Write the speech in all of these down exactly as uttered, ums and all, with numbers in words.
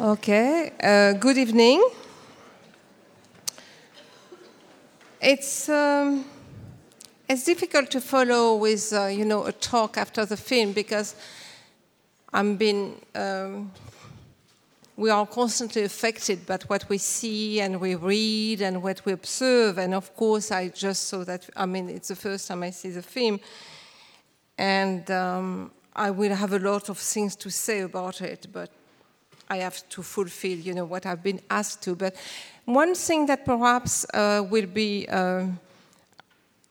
Okay, uh, good evening. It's um, it's difficult to follow with uh, you know a talk after the film because I'm been um, we are constantly affected by what we see and we read and what we observe, and of course I just saw that. I mean, it's the first time I see the film, and um, I will have a lot of things to say about it, but I have to fulfill, you know, what I've been asked to. But one thing that perhaps uh, will be uh,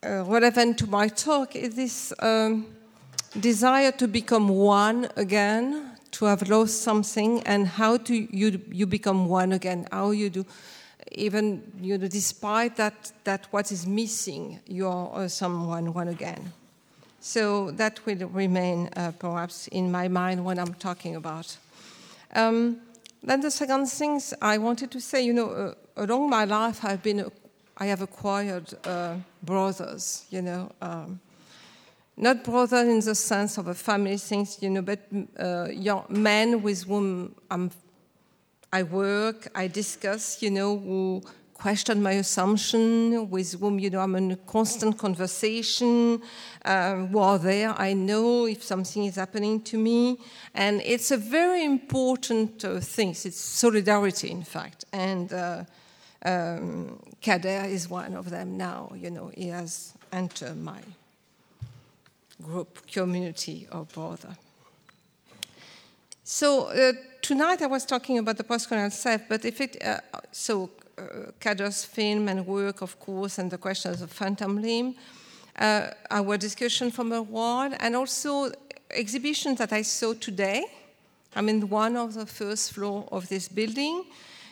uh, relevant to my talk is this um, desire to become one again, to have lost something, and how do you you become one again? How you do, even you know, despite that that what is missing, you are someone one again. So that will remain uh, perhaps in my mind when I'm talking about. Um, then the second thing I wanted to say, you know, uh, along my life I've been, I have acquired uh, brothers, you know, um, not brothers in the sense of a family thing, you know, but uh, young men with whom I'm, I work, I discuss, you know, who question my assumption, with whom, you know, I'm in a constant conversation, um, who are there, I know if something is happening to me. And it's a very important uh, thing. It's solidarity, in fact. And uh, um, Kader is one of them now. You know, he has entered my group, community, or brother. So uh, tonight I was talking about the postcolonial self, but if it... Uh, so. Uh, Kader's film and work, of course, and the question of the phantom limb, uh, our discussion from a while, and also exhibitions that I saw today. I'm in one of the first floor of this building,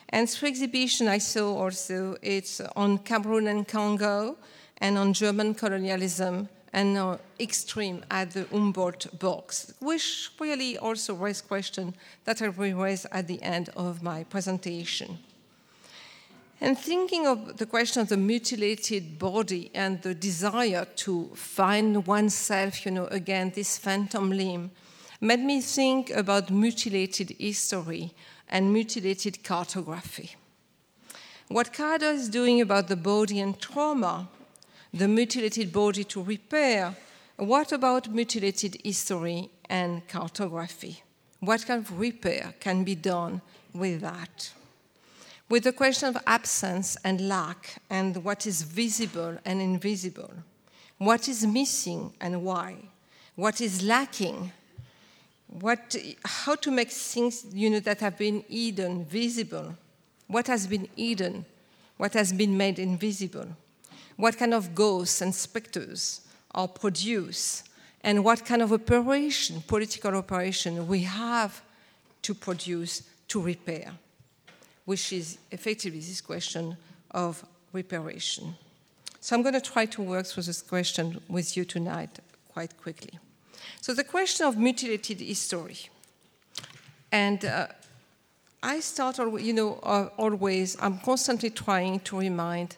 and three exhibitions I saw also. It's on Cameroon and Congo, and on German colonialism, and on Extreme at the Humboldt box, which really also raised questions that I will raise at the end of my presentation. And thinking of the question of the mutilated body and the desire to find oneself, you know, again, this phantom limb, made me think about mutilated history and mutilated cartography. What Kader is doing about the body and trauma, the mutilated body to repair, what about mutilated history and cartography? What kind of repair can be done with that? With the question of absence and lack and what is visible and invisible. What is missing and why? What is lacking? What, how to make things, you know, that have been hidden visible? What has been hidden? What has been made invisible? What kind of ghosts and specters are produced? And what kind of operation, political operation, we have to produce to repair? Which is effectively this question of reparation. So I'm going to try to work through this question with you tonight quite quickly. So the question of mutilated history. And uh, I start, you know, uh, always, I'm constantly trying to remind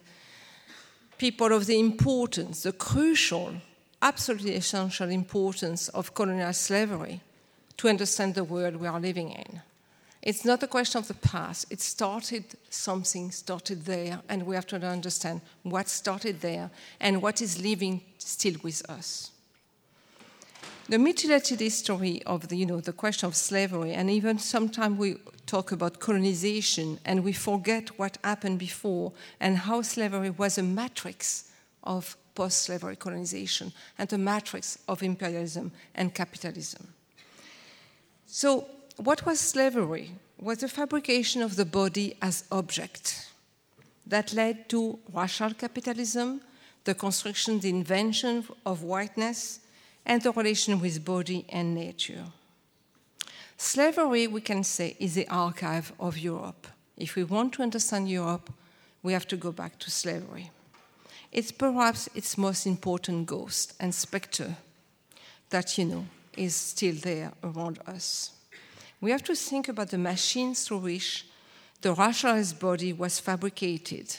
people of the importance, the crucial, absolutely essential importance of colonial slavery to understand the world we are living in. It's not a question of the past. It started, something started there, and we have to understand what started there and what is living still with us. The mutilated history of the, you know, the question of slavery, and even sometimes we talk about colonization and we forget what happened before and how slavery was a matrix of post-slavery colonization and a matrix of imperialism and capitalism. So, what was slavery? Was the fabrication of the body as object that led to racial capitalism, the construction, the invention of whiteness, and the relation with body and nature. Slavery, we can say, is the archive of Europe. If we want to understand Europe, we have to go back to slavery. It's perhaps its most important ghost and spectre that, you know, is still there around us. We have to think about the machines through which the racialized body was fabricated,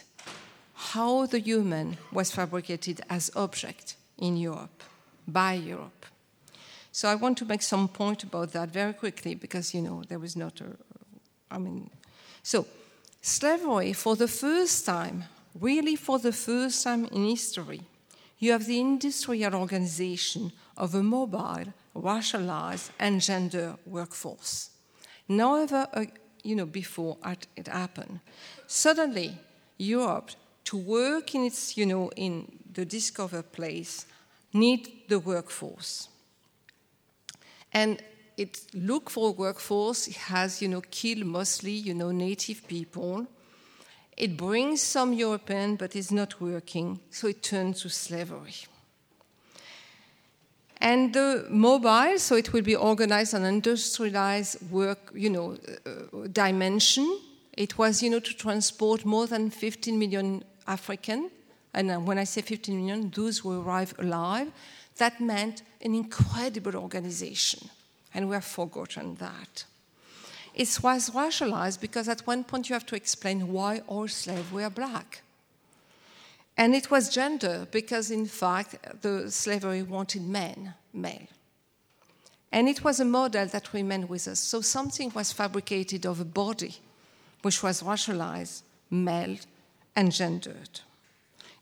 how the human was fabricated as object in Europe, by Europe. So I want to make some point about that very quickly because, you know, there was not a, I mean, so slavery, for the first time, really for the first time in history, you have the industrial organization of a mobile, racialized, and gender workforce. Never, uh, you know, before it happened. Suddenly, Europe, to work in its, you know, in the discovered place, need the workforce. And it look for a workforce, it has, you know, killed mostly, you know, native people. It brings some European, but it's not working, so it turns to slavery. And the mobile, so it will be organized on industrialized work, you know, uh, dimension. It was, you know, to transport more than fifteen million Africans. And when I say fifteen million, those who arrived alive. That meant an incredible organization. And we have forgotten that. It was racialized because at one point you have to explain why all slaves were black. And it was gender because, in fact, the slavery wanted men, male. And it was a model that remained with us. So something was fabricated of a body which was racialized, male, and gendered.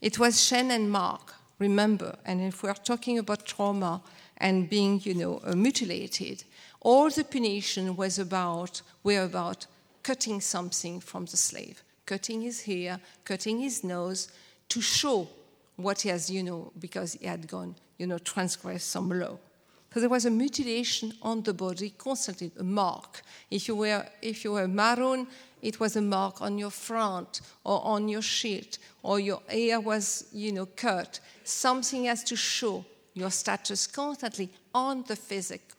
It was Shane and Mark, remember, and if we are talking about trauma and being, you know, mutilated, all the punition was about, were about cutting something from the slave, cutting his hair, cutting his nose, to show what he has, you know, because he had gone, you know, transgressed some law. So there was a mutilation on the body, constantly a mark. If you were, if you were maroon, it was a mark on your front or on your shirt, or your hair was, you know, cut. Something has to show your status constantly on the physical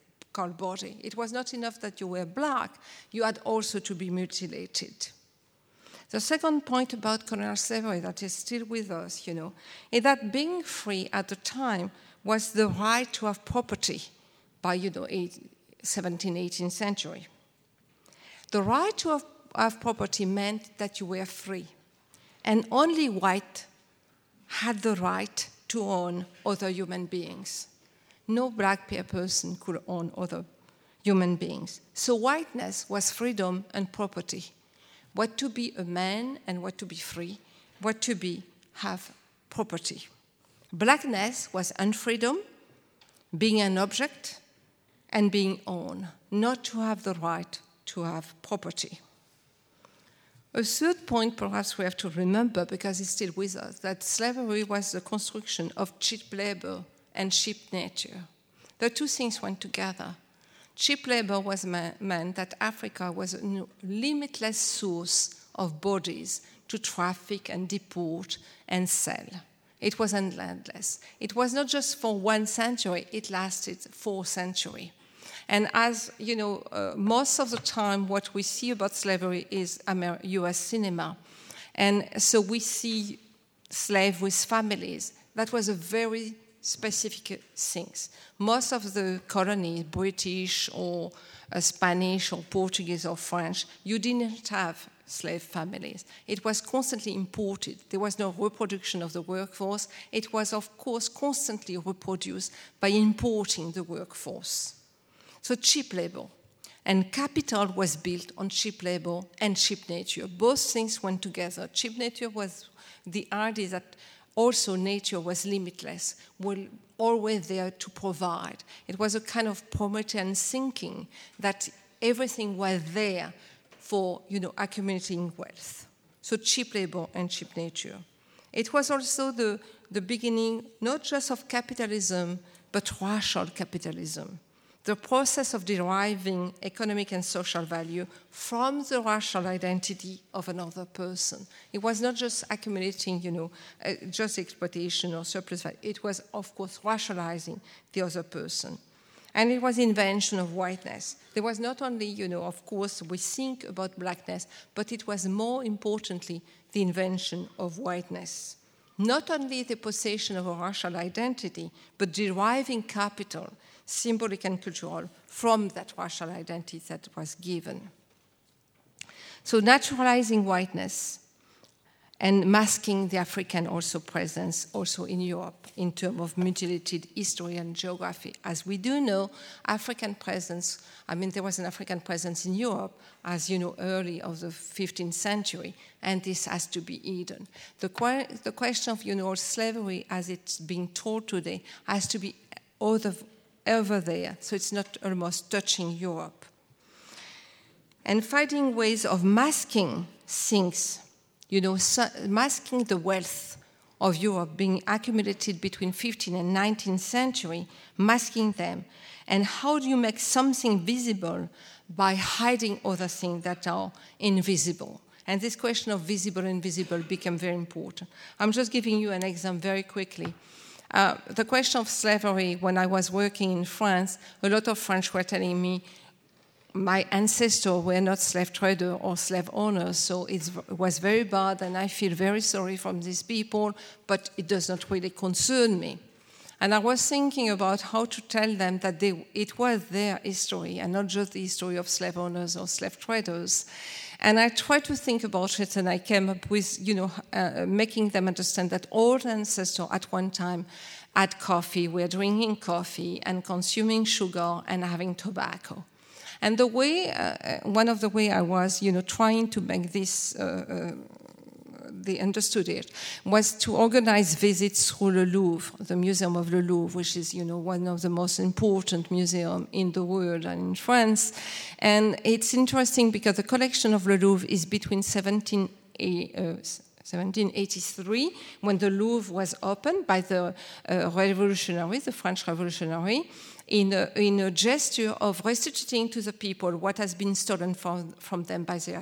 body. It was not enough that you were black, you had also to be mutilated. The second point about colonial slavery that is still with us, you know, is that being free at the time was the right to have property by, you know, seventeenth, eighteenth century. The right to have, have property meant that you were free, and only white had the right to own other human beings. No black person could own other human beings. So whiteness was freedom and property. What to be a man and what to be free, what to be have property. Blackness was unfreedom, being an object, and being owned, not to have the right to have property. A third point perhaps we have to remember, because it's still with us, that slavery was the construction of cheap labor and cheap nature. The two things went together. Cheap labor was meant that Africa was a limitless source of bodies to traffic and deport and sell. It was endless. It was not just for one century, it lasted four centuries. And as you know, uh, most of the time what we see about slavery is U S cinema. And so we see slaves with families. That was a very specific things. Most of the colonies, British or uh, Spanish or Portuguese or French, you didn't have slave families. It was constantly imported. There was no reproduction of the workforce. It was, of course, constantly reproduced by importing the workforce. So cheap labor. And capital was built on cheap labor and cheap nature. Both things went together. Cheap nature was the idea that also nature was limitless, was always there to provide. It was a kind of Promethean thinking that everything was there for, you know, accumulating wealth. So cheap labor and cheap nature. It was also the, the beginning not just of capitalism, but racial capitalism. The process of deriving economic and social value from the racial identity of another person. It was not just accumulating, you know, uh, just exploitation or surplus value. It was, of course, racializing the other person. And it was the invention of whiteness. There was not only, you know, of course, we think about blackness, but it was more importantly the invention of whiteness. Not only the possession of a racial identity, but deriving capital, symbolic and cultural, from that racial identity that was given. So naturalizing whiteness and masking the African also presence also in Europe in terms of mutilated history and geography. As we do know, African presence, I mean, there was an African presence in Europe, as you know, early of the fifteenth century, and this has to be hidden. The, que- the question of, you know, slavery as it's being taught today has to be over, over there, so it's not almost touching Europe. And finding ways of masking things, you know, masking the wealth of Europe being accumulated between fifteenth and nineteenth century, masking them. And how do you make something visible by hiding other things that are invisible? And this question of visible and invisible became very important. I'm just giving you an example very quickly. Uh, the question of slavery, when I was working in France, a lot of French were telling me, my ancestors were not slave traders or slave owners, so it was very bad, and I feel very sorry for these people, but it does not really concern me. And I was thinking about how to tell them that they, it was their history and not just the history of slave owners or slave traders. And I tried to think about it, and I came up with, you know, uh, making them understand that all ancestors at one time had coffee, were drinking coffee and consuming sugar and having tobacco. And the way, uh, one of the way I was, you know, trying to make this, uh, uh, they understood it, was to organize visits through Le Louvre, the Museum of Le Louvre, which is, you know, one of the most important museums in the world and in France. And it's interesting because the collection of Le Louvre is between seventeen eighty-three, when the Louvre was opened by the uh, revolutionaries, the French revolutionary, in a, in a gesture of restituting to the people what has been stolen from, from them by the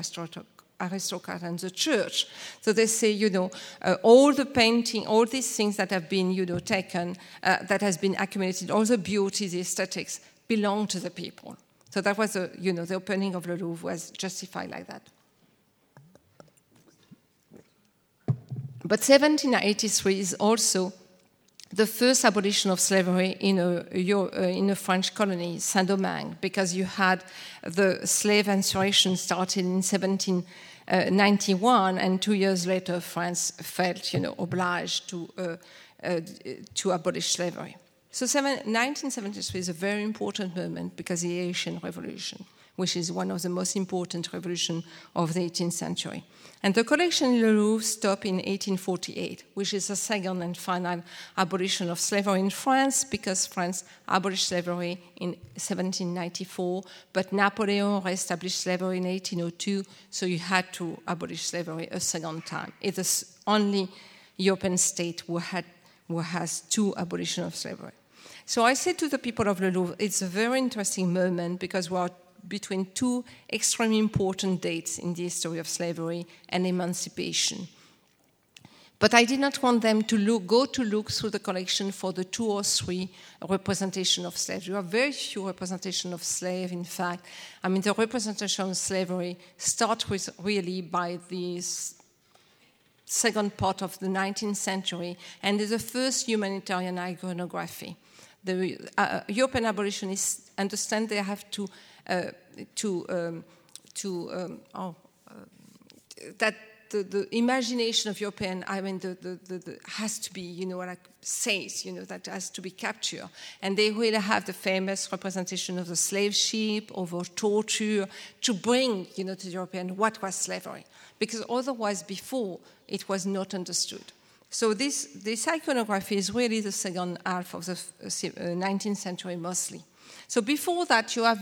aristocrat and the church. So they say, you know, uh, all the painting, all these things that have been, you know, taken, uh, that has been accumulated, all the beauty, the aesthetics, belong to the people. So that was, a, you know, the opening of Le Louvre was justified like that. But seventeen eighty-three is also the first abolition of slavery in a, in a French colony, Saint-Domingue, because you had the slave insurrection started in seventeen ninety-one, and two years later France felt, you know, obliged to, uh, uh, to abolish slavery. So nineteen seventy-three is a very important moment because the Haitian Revolution, which is one of the most important revolutions of the eighteenth century. And the collection in Le Louvre stopped in eighteen forty-eight, which is the second and final abolition of slavery in France, because France abolished slavery in seventeen ninety-four, but Napoleon reestablished slavery in eighteen oh two, so you had to abolish slavery a second time. It is only European state who, had, who has two abolition of slavery. So I say to the people of Le Louvre, it's a very interesting moment because we are between two extremely important dates in the history of slavery and emancipation. But I did not want them to look, go to look through the collection for the two or three representation of slaves. There are very few representations of slaves, in fact. I mean, the representation of slavery starts with really by the second part of the nineteenth century and is the first humanitarian iconography. The uh, European abolitionists understand they have to Uh, to um, to um, oh, uh, that the, the imagination of European, I mean, the, the, the, the has to be, you know, like says, you know, that has to be captured, and they will have the famous representation of the slave ship over torture to bring, you know, to the European what was slavery, because otherwise before it was not understood. So this this iconography is really the second half of the nineteenth century mostly. So before that you have.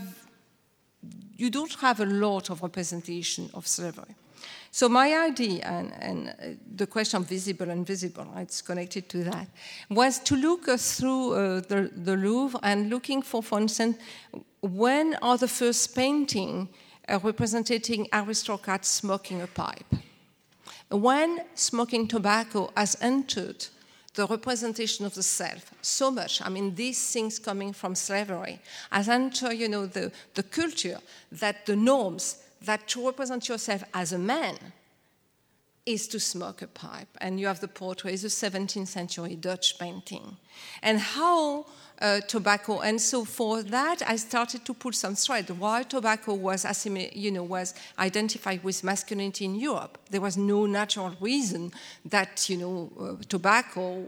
You don't have a lot of representation of slavery. So my idea, and, and the question of visible and invisible, it's connected to that, was to look through uh, the, the Louvre and looking for, for instance, when are the first painting uh, representing aristocrats smoking a pipe? When smoking tobacco has entered the representation of the self, so much. I mean, these things coming from slavery as enter, you know, the, the culture, that the norms, that to represent yourself as a man is to smoke a pipe. And you have the portrait, it's a seventeenth century Dutch painting. And how uh, tobacco, and so for that, I started to pull some thread. While tobacco was, assimil- you know, was identified with masculinity in Europe, there was no natural reason that, you know, uh, tobacco,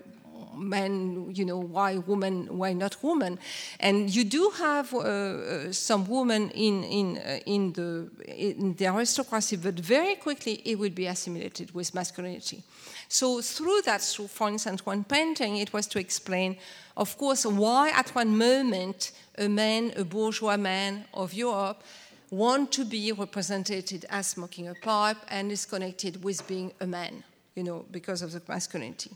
men, you know, why women, why not women? And you do have uh, some women in in uh, in the in the aristocracy, but very quickly it would be assimilated with masculinity. So through that, through, for instance, one painting, it was to explain, of course, why at one moment a man, a bourgeois man of Europe, want to be represented as smoking a pipe and is connected with being a man, you know, because of the masculinity.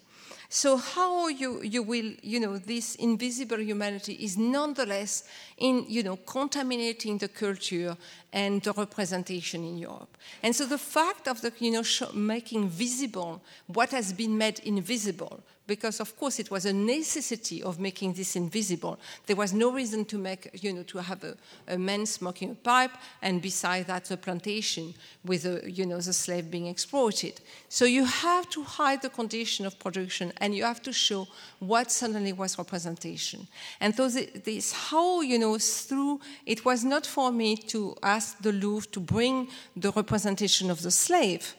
So how you, you will, you know, this invisible humanity is nonetheless in, you know, contaminating the culture and the representation in Europe. And so the fact of the, you know, making visible what has been made invisible, because of course it was a necessity of making this invisible. There was no reason to make, you know, to have a, a man smoking a pipe, and beside that the plantation with the, you know, the slave being exploited. So you have to hide the condition of production, and you have to show what suddenly was representation. And so this, how, you know, through, it was not for me to ask the Louvre to bring the representation of the slave,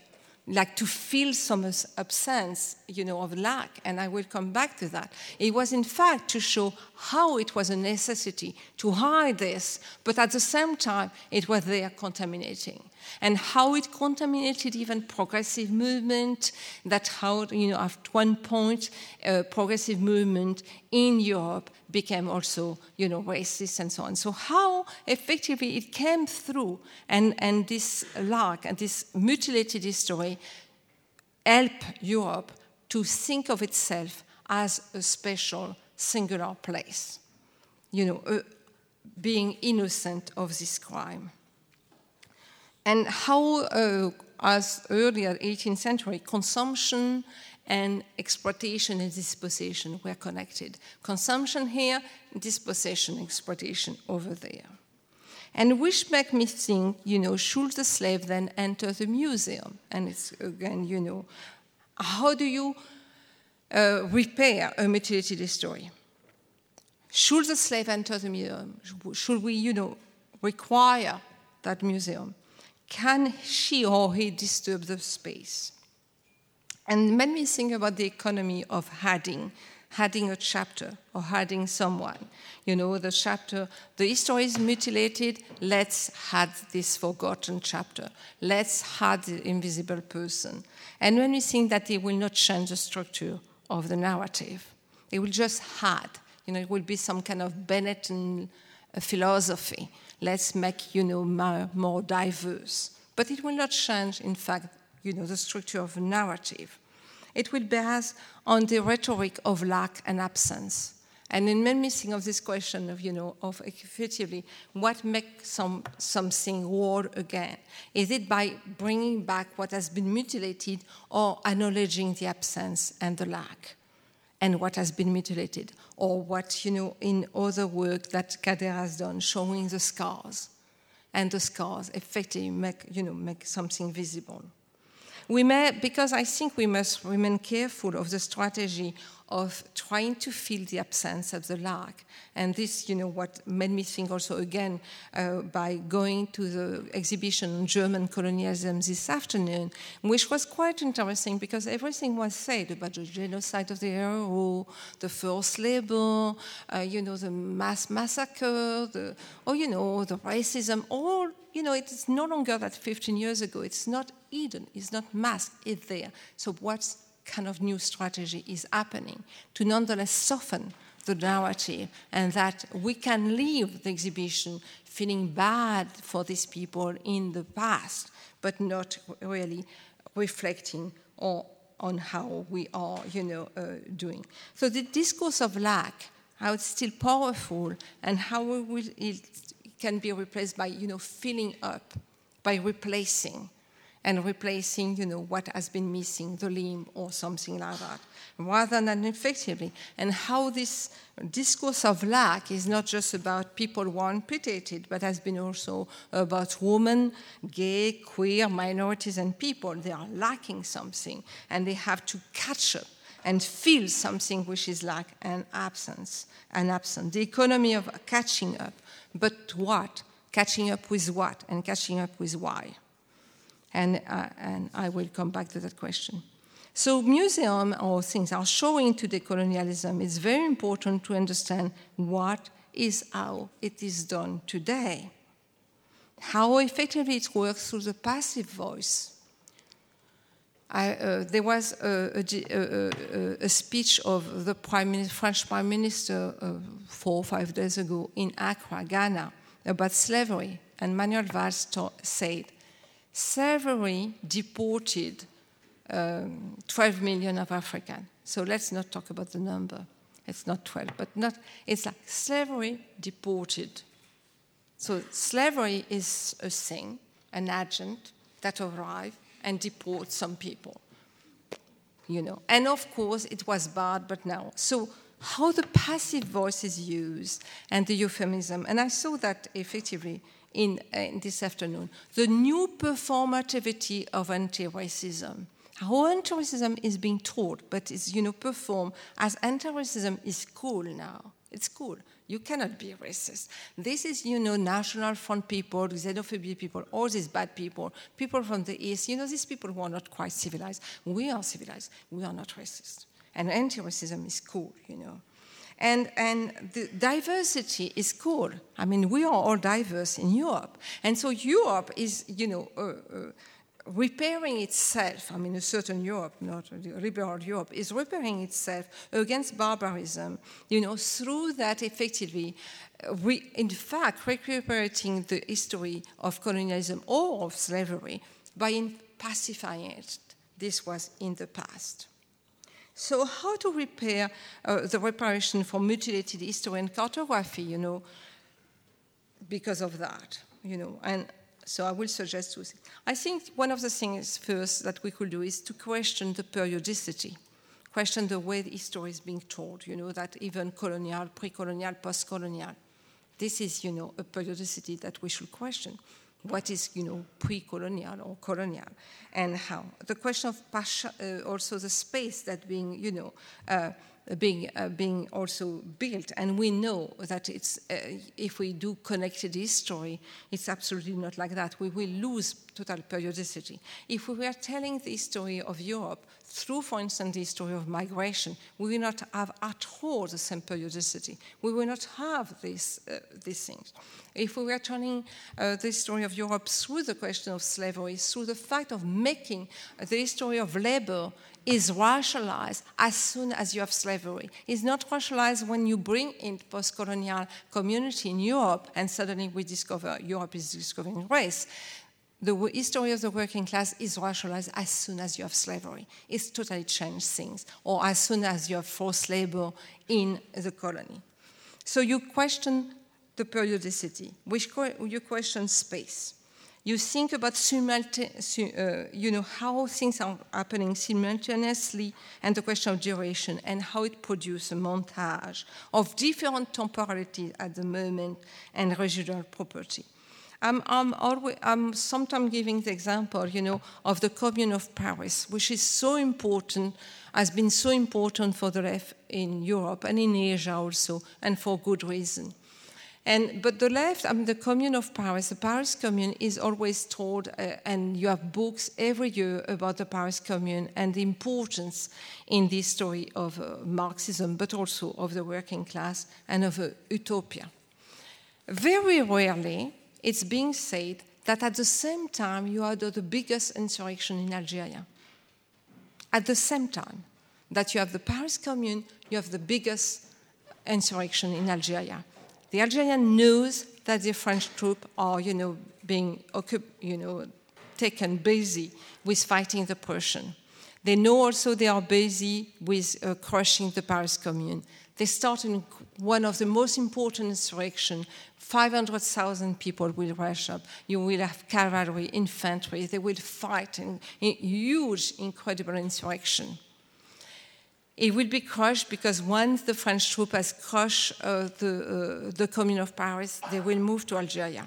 like to feel some absence, you know, of lack, and I will come back to that. It was, in fact, to show how it was a necessity to hide this, but at the same time, it was there contaminating. And how it contaminated even progressive movement, that how, you know, at one point, uh, progressive movement in Europe became also, you know, racist and so on. So how effectively it came through, and, and this lack and this mutilated history help Europe to think of itself as a special, singular place, you know, uh, being innocent of this crime. And how, uh, as earlier eighteenth century, consumption and exploitation and dispossession were connected. Consumption here, dispossession, exploitation over there. And which make me think, you know, should the slave then enter the museum? And it's, again, you know, how do you uh, repair a mutilated history? Should the slave enter the museum? Should we, you know, require that museum? Can she or he disturb the space? And made me think about the economy of hiding, hiding a chapter or hiding someone. You know, the chapter, the history is mutilated, let's hide this forgotten chapter. Let's hide the invisible person. And when we think that it will not change the structure of the narrative, it will just hide. You know, it will be some kind of Bennetton philosophy. Let's make, you know, more, more diverse. But it will not change, in fact, you know, the structure of a narrative. It will base on the rhetoric of lack and absence. And in many things of this question of, you know, of effectively what makes some, something war again? Is it by bringing back what has been mutilated or acknowledging the absence and the lack? And what has been mutilated, or what, you know, in other work that Kader has done, showing the scars, and the scars effectively make, you know, make something visible. We may, because I think we must remain careful of the strategy of trying to fill the absence of the lack. And this, you know, what made me think also again uh, by going to the exhibition on German colonialism this afternoon, which was quite interesting because everything was said about the genocide of the Herero, the forced labor, uh, you know, the mass massacre, the, or, you know, the racism, all, you know, it's no longer that fifteen years ago. It's not hidden, it's not masked, it's there. So what's kind of new strategy is happening to nonetheless soften the narrative, and that we can leave the exhibition feeling bad for these people in the past, but not really reflecting or on how we are, you know, uh, doing. So the discourse of lack, how it's still powerful, and how it can be replaced by, you know, filling up, by replacing. and replacing, you know, what has been missing, the limb or something like that, rather than effectively. And how this discourse of lack is not just about people who are amputated, but has been also about women, gay, queer, minorities, and people. They are lacking something, and they have to catch up and feel something which is like an absence, an absence. The economy of catching up, but what? Catching up with what? And catching up with why? And, uh, and I will come back to that question. So museum or things are showing to decolonialism. It's very important to understand what is how it is done today, how effectively it works through the passive voice. I, uh, there was a, a, a, a speech of the Prime Minister, French Prime Minister uh, four or five days ago in Accra, Ghana, about slavery. And Manuel Valls ta- said, slavery deported um, twelve million of Africans. So let's not talk about the number. It's not twelve, but not. It's like slavery deported. So slavery is a thing, an agent that arrived and deport some people, you know. And of course, it was bad, but now. So how the passive voice is used and the euphemism, and I saw that effectively in, uh, in this afternoon, the new performativity of anti-racism. How anti-racism is being taught, but is, you know, performed as anti-racism is cool now. It's cool. You cannot be racist. This is, you know, National Front people, xenophobia people, all these bad people, people from the East, you know, these people who are not quite civilized. We are civilized. We are not racist. And anti-racism is cool, you know. And and the diversity is cool. I mean, we are all diverse in Europe. And so Europe is, you know, uh, uh, repairing itself. I mean, a certain Europe, not a liberal Europe, is repairing itself against barbarism, you know, through that effectively, we, in fact, recuperating the history of colonialism or of slavery by in pacifying it. This was in the past. So how to repair uh, the reparation for mutilated history and cartography, you know, because of that, you know, and so I will suggest two things. I think one of the things first that we could do is to question the periodicity, question the way the history is being told, you know, that even colonial, pre-colonial, post-colonial. This is, you know, a periodicity that we should question. What is, you know, pre-colonial or colonial and how? The question of passion, uh, also the space that being, you know, uh, being uh, being also built, and we know that it's uh, if we do connected history, it's absolutely not like that. We will lose total periodicity. If we were telling the history of Europe through, for instance, the history of migration, we will not have at all the same periodicity. We will not have these uh, these things. If we were telling uh, the history of Europe through the question of slavery, through the fact of making the history of labor is rationalized as soon as you have slavery. It's not rationalized when you bring in post-colonial community in Europe and suddenly we discover Europe is discovering race. The history of the working class is rationalized as soon as you have slavery. It's totally changed things, or as soon as you have forced labor in the colony. So you question the periodicity, which you question space. You think about uh, you know, how things are happening simultaneously and the question of duration and how it produces a montage of different temporalities at the moment and residual property. I'm, I'm, always, I'm sometimes giving the example, you know, of the Commune of Paris, which is so important, has been so important for the left in Europe and in Asia also, and for good reason. And, but the left, I mean, the Commune of Paris, the Paris Commune is always told, uh, and you have books every year about the Paris Commune and the importance in the story of uh, Marxism, but also of the working class and of uh, utopia. Very rarely, it's being said that at the same time you had the biggest insurrection in Algeria. At the same time that you have the Paris Commune, you have the biggest insurrection in Algeria. The Algerian knows that the French troops are, you know, being, you know, taken busy with fighting the Prussian. They know also they are busy with uh, crushing the Paris Commune. They started in one of the most important insurrections. five hundred thousand people will rush up. You will have cavalry, infantry. They will fight in a huge, incredible insurrection. It will be crushed because once the French troops have crushed uh, the, uh, the Commune of Paris, they will move to Algeria.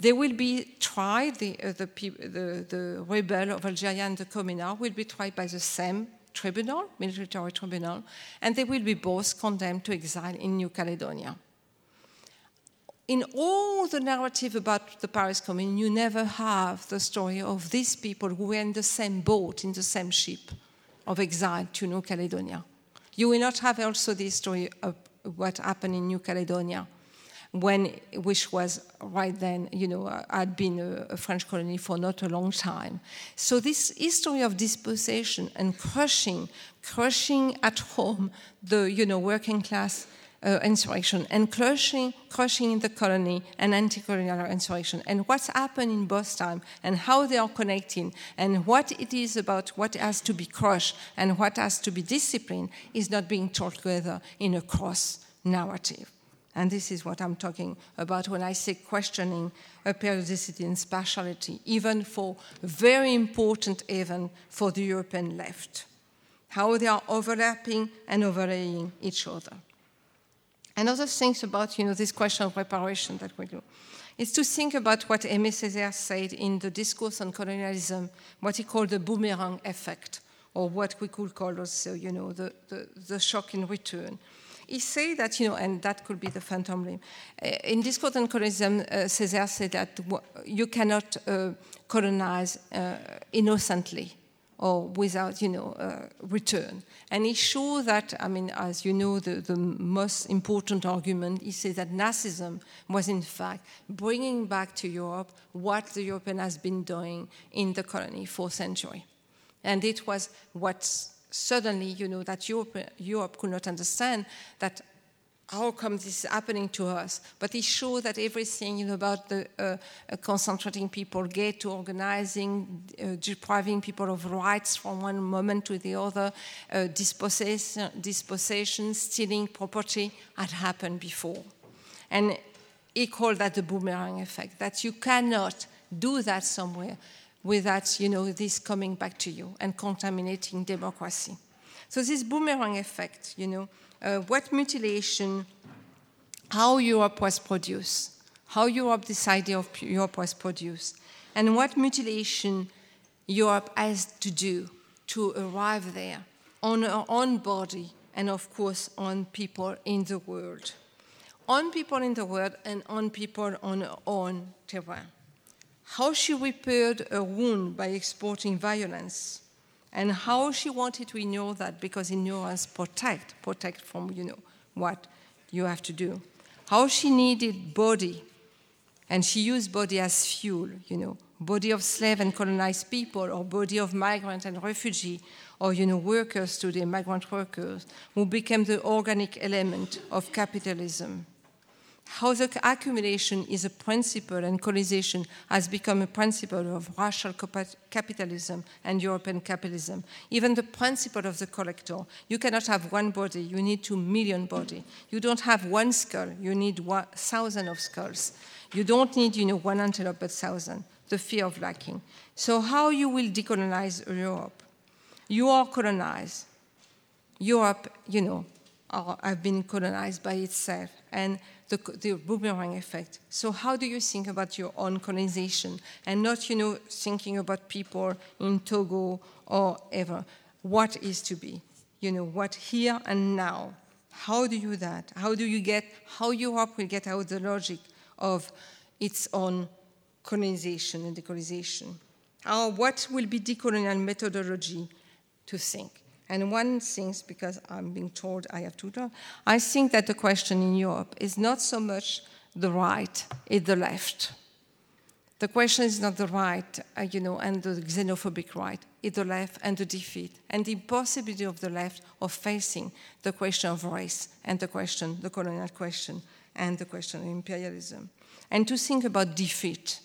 They will be tried, the, uh, the, the, the rebel of Algeria and the Communards will be tried by the same tribunal, military tribunal, and they will be both condemned to exile in New Caledonia. In all the narrative about the Paris Commune, you never have the story of these people who were in the same boat, in the same ship of exile to New Caledonia. You will not have also the story of what happened in New Caledonia, when, which was right then, you know, had been a, a French colony for not a long time. So this history of dispossession and crushing, crushing at home the, you know, working class uh, insurrection and crushing, crushing in the colony and anti-colonial insurrection and what's happened in both times and how they are connecting and what it is about what has to be crushed and what has to be disciplined is not being taught together in a cross-narrative. And this is what I'm talking about when I say questioning a periodicity and spatiality, even for very important events for the European left, how they are overlapping and overlaying each other. And other things about, you know, this question of reparation that we do is to think about what Aimé Césaire said in the discourse on colonialism, what he called the boomerang effect, or what we could call also, you know, the, the, the shock in return. He said that, you know, and that could be the phantom limb. In Discourse on Colonialism, uh, Césaire said that you cannot uh, colonize uh, innocently or without, you know, uh, return. And he showed that, I mean, as you know, the, the most important argument, he said that Nazism was, in fact, bringing back to Europe what the European has been doing in the colony for centuries. And it was what's suddenly, you know, that Europe, Europe could not understand that how come this is happening to us. But it showed that everything, you know, about the, uh, uh, concentrating people, ghetto organizing, uh, depriving people of rights from one moment to the other, uh, dispossession, dispossession, stealing property had happened before. And he called that the boomerang effect, that you cannot do that somewhere without, you know, this coming back to you and contaminating democracy. So this boomerang effect, you know, uh, what mutilation, how Europe was produced, how Europe, this idea of Europe was produced, and what mutilation Europe has to do to arrive there on her own body and, of course, on people in the world. On people in the world and on people on her own terrain. How she repaired a wound by exporting violence, and how she wanted to ignore that because ignorance protect, protect from, you know, what you have to do. How she needed body, and she used body as fuel, you know, body of slave and colonized people, or body of migrant and refugee, or, you know, workers today, migrant workers, who became the organic element of capitalism. How the accumulation is a principle and colonization has become a principle of racial capitalism and European capitalism. Even the principle of the collector. You cannot have one body, you need two million bodies. You don't have one skull, you need one thousand of skulls. You don't need, you know, one antelope but thousand. The fear of lacking. So how you will decolonize Europe? You are colonized. Europe, you know, are, have been colonized by itself. And The, the boomerang effect. So how do you think about your own colonization and not, you know, thinking about people in Togo or ever? What is to be? You know, what here and now? How do you that? How do you get, how Europe will get out the logic of its own colonization and decolonization? How, what will be decolonial methodology to think? And one thing, because I'm being told I have to do, I think that the question in Europe is not so much the right, it's the left. The question is not the right, uh, you know, and the xenophobic right, it's the left and the defeat, and the impossibility of the left of facing the question of race and the question, the colonial question, and the question of imperialism. And to think about defeat.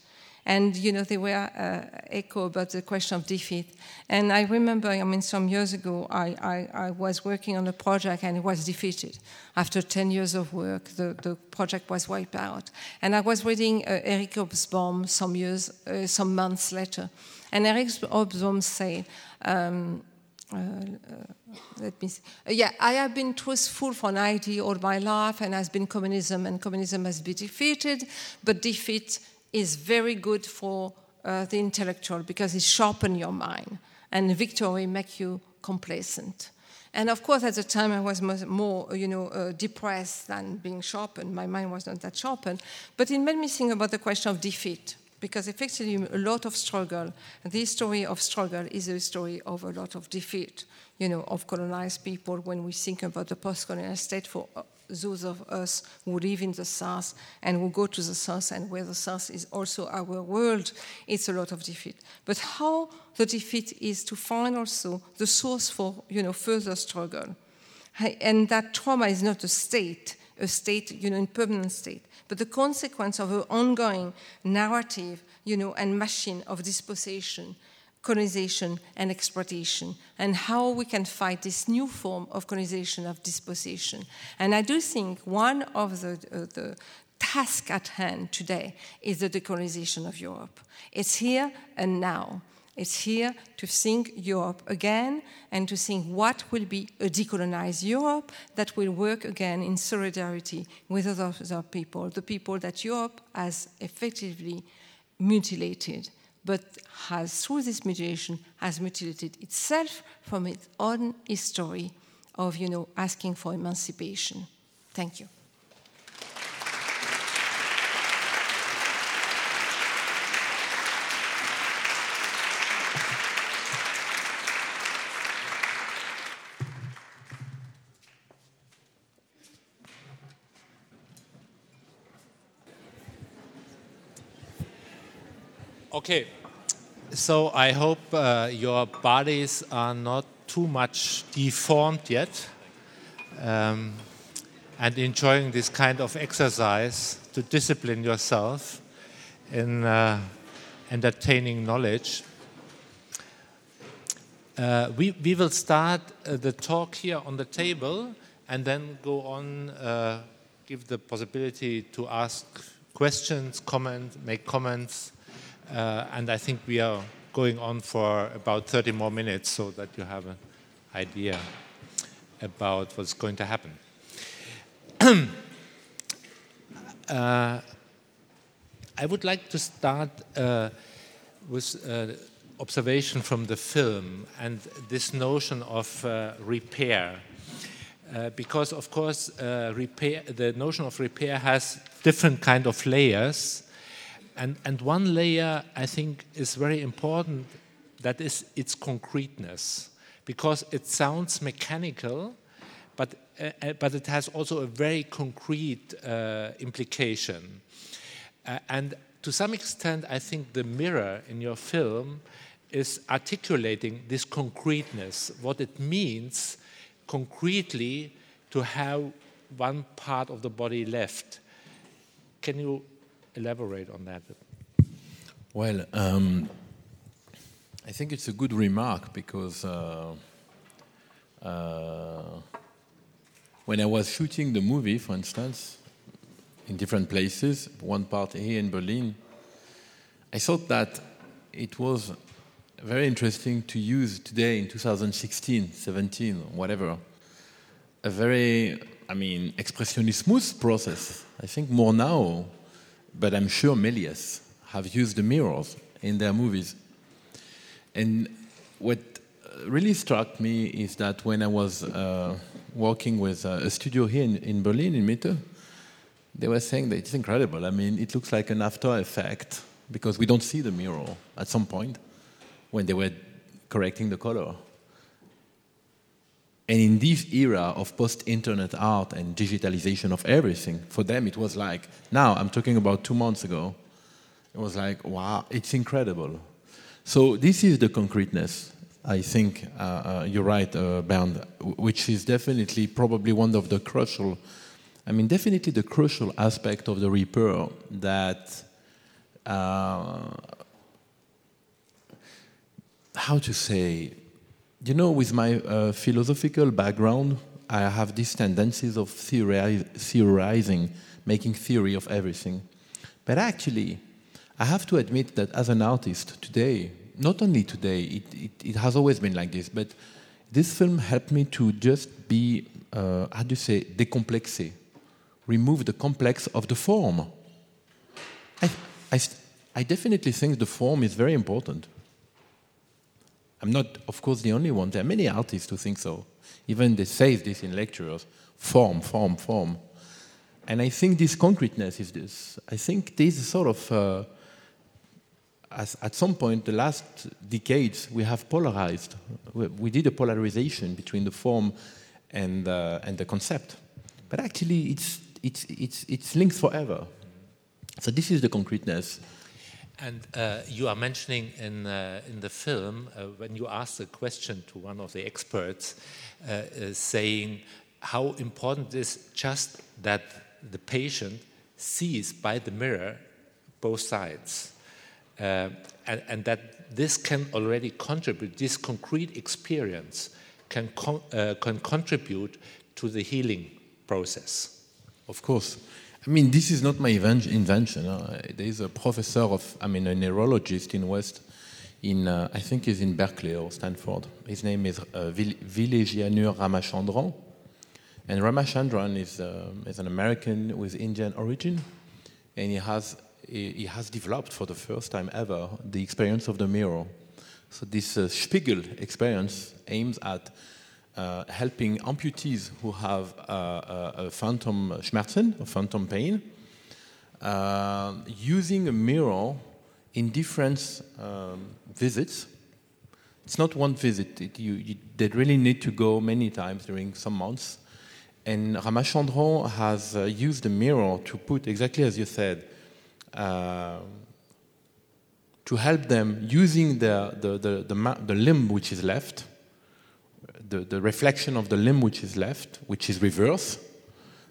And, you know, they were uh, echo about the question of defeat. And I remember, I mean, some years ago, I, I, I was working on a project and it was defeated. After ten years of work, the, the project was wiped out. And I was reading uh, Eric Hobsbawm some years, uh, some months later. And Eric Hobsbawm said, um, Uh, uh, let me see. Uh, yeah, I have been truthful for an idea all my life, and has been communism, and communism has been defeated. But defeat is very good for uh, the intellectual because it sharpens your mind, and victory makes you complacent. And of course, at the time, I was more, you know, uh, depressed than being sharpened. My mind was not that sharpened, but it made me think about the question of defeat. Because effectively, a lot of struggle, the story of struggle is a story of a lot of defeat, you know, of colonized people when we think about the post-colonial state for those of us who live in the South and who go to the South and where the South is also our world, it's a lot of defeat. But how the defeat is to find also the source for, you know, further struggle. And that trauma is not a state, a state, you know, in permanent state. But the consequence of an ongoing narrative, you know, and machine of dispossession, colonization, and exploitation, and how we can fight this new form of colonization, of dispossession. And I do think one of the, uh, the tasks at hand today is the decolonization of Europe. It's here and now. It's here to think Europe again and to think what will be a decolonized Europe that will work again in solidarity with other, other people, the people that Europe has effectively mutilated, but has, through this mutilation, has mutilated itself from its own history of, you know, asking for emancipation. Thank you. Okay, so I hope uh, your bodies are not too much deformed yet, um, and enjoying this kind of exercise to discipline yourself in uh, entertaining knowledge. Uh, we, we will start uh, the talk here on the table and then go on, uh, give the possibility to ask questions, comment, make comments. Uh, and I think we are going on for about thirty more minutes so that you have an idea about what's going to happen. uh, I would like to start uh, with uh, observation from the film and this notion of uh, repair. Uh, because, of course, uh, repair, the notion of repair has different kind of layers. And, and one layer, I think, is very important, that is its concreteness. Because it sounds mechanical, but, uh, but it has also a very concrete uh, implication. Uh, and to some extent, I think the mirror in your film is articulating this concreteness, what it means concretely to have one part of the body left. Can you elaborate on that? Well, um, I think it's a good remark because uh, uh, when I was shooting the movie, for instance, in different places, one part here in Berlin, I thought that it was very interesting to use today in two thousand sixteen, seventeen, whatever, a very, I mean, expressionist process. I think more now. But I'm sure Méliès have used the mirrors in their movies. And what really struck me is that when I was uh, working with uh, a studio here in, in Berlin, in Mitte, they were saying that it's incredible. I mean, it looks like an after effect because we don't see the mirror at some point when they were correcting the color. And in this era of post-internet art and digitalization of everything, for them it was like, now I'm talking about two months ago, it was like, wow, it's incredible. So this is the concreteness, I think, uh, uh, you're right, uh, Bernd, which is definitely probably one of the crucial, I mean, definitely the crucial aspect of the repair that uh, how to say, you know, with my uh, philosophical background, I have these tendencies of theorize, theorizing, making theory of everything. But actually, I have to admit that as an artist today, not only today, it, it, it has always been like this, but this film helped me to just be, uh, how do you say, décomplexé, remove the complex of the form. I, I, I definitely think the form is very important. I'm not, of course, the only one. There are many artists who think so. Even they say this in lectures, form, form, form. And I think this concreteness is this. I think this sort of, uh, as at some point, the last decades, we have polarized. We, we did a polarization between the form and, uh, and the concept. But actually, it's, it's, it's, it's linked forever. So this is the concreteness. And uh, you are mentioning in, uh, in the film, uh, when you asked a question to one of the experts, uh, uh, saying how important it is just that the patient sees by the mirror both sides. Uh, and, and that this can already contribute, this concrete experience can, con uh, can contribute to the healing process. Of course. I mean, this is not my invention. Uh, there is a professor of, I mean, a neurologist in West, in uh, I think he's in Berkeley or Stanford. His name is uh, Vilayanur Ramachandran, and Ramachandran is uh, is an American with Indian origin, and he has he, he has developed for the first time ever the experience of the mirror. So this uh, Spiegel experience aims at Uh, helping amputees who have uh, uh, a phantom Schmerzen, a phantom pain, uh, using a mirror in different um, visits. It's not one visit. It, you, you, they really need to go many times during some months. And Ramachandran has uh, used the mirror to put, exactly as you said, uh, to help them using the, the, the, the, the limb which is left, The, the reflection of the limb which is left, which is reverse,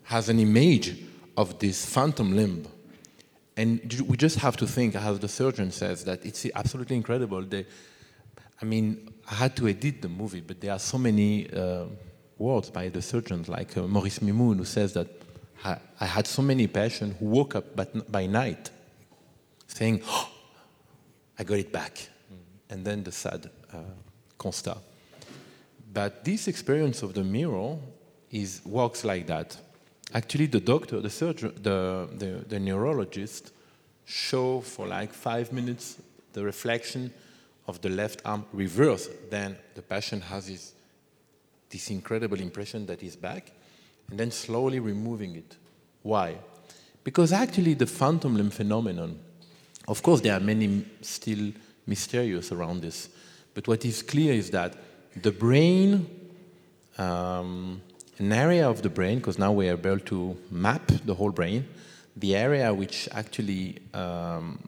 has an image of this phantom limb. And we just have to think, as the surgeon says, that it's absolutely incredible. They, I mean, I had to edit the movie, but there are so many uh, words by the surgeons, like uh, Maurice Mimoun, who says that I, I had so many patients who woke up but by night saying, oh, I got it back. Mm-hmm. And then the sad uh, constat. But this experience of the mirror is, works like that. Actually, the doctor, the surgeon, the, the, the neurologist show for like five minutes the reflection of the left arm reverse. Then the patient has his, this incredible impression that he's back, and then slowly removing it. Why? Because actually the phantom limb phenomenon, of course there are many still mysterious around this, but what is clear is that the brain, um, an area of the brain, because now we are able to map the whole brain, the area which actually um,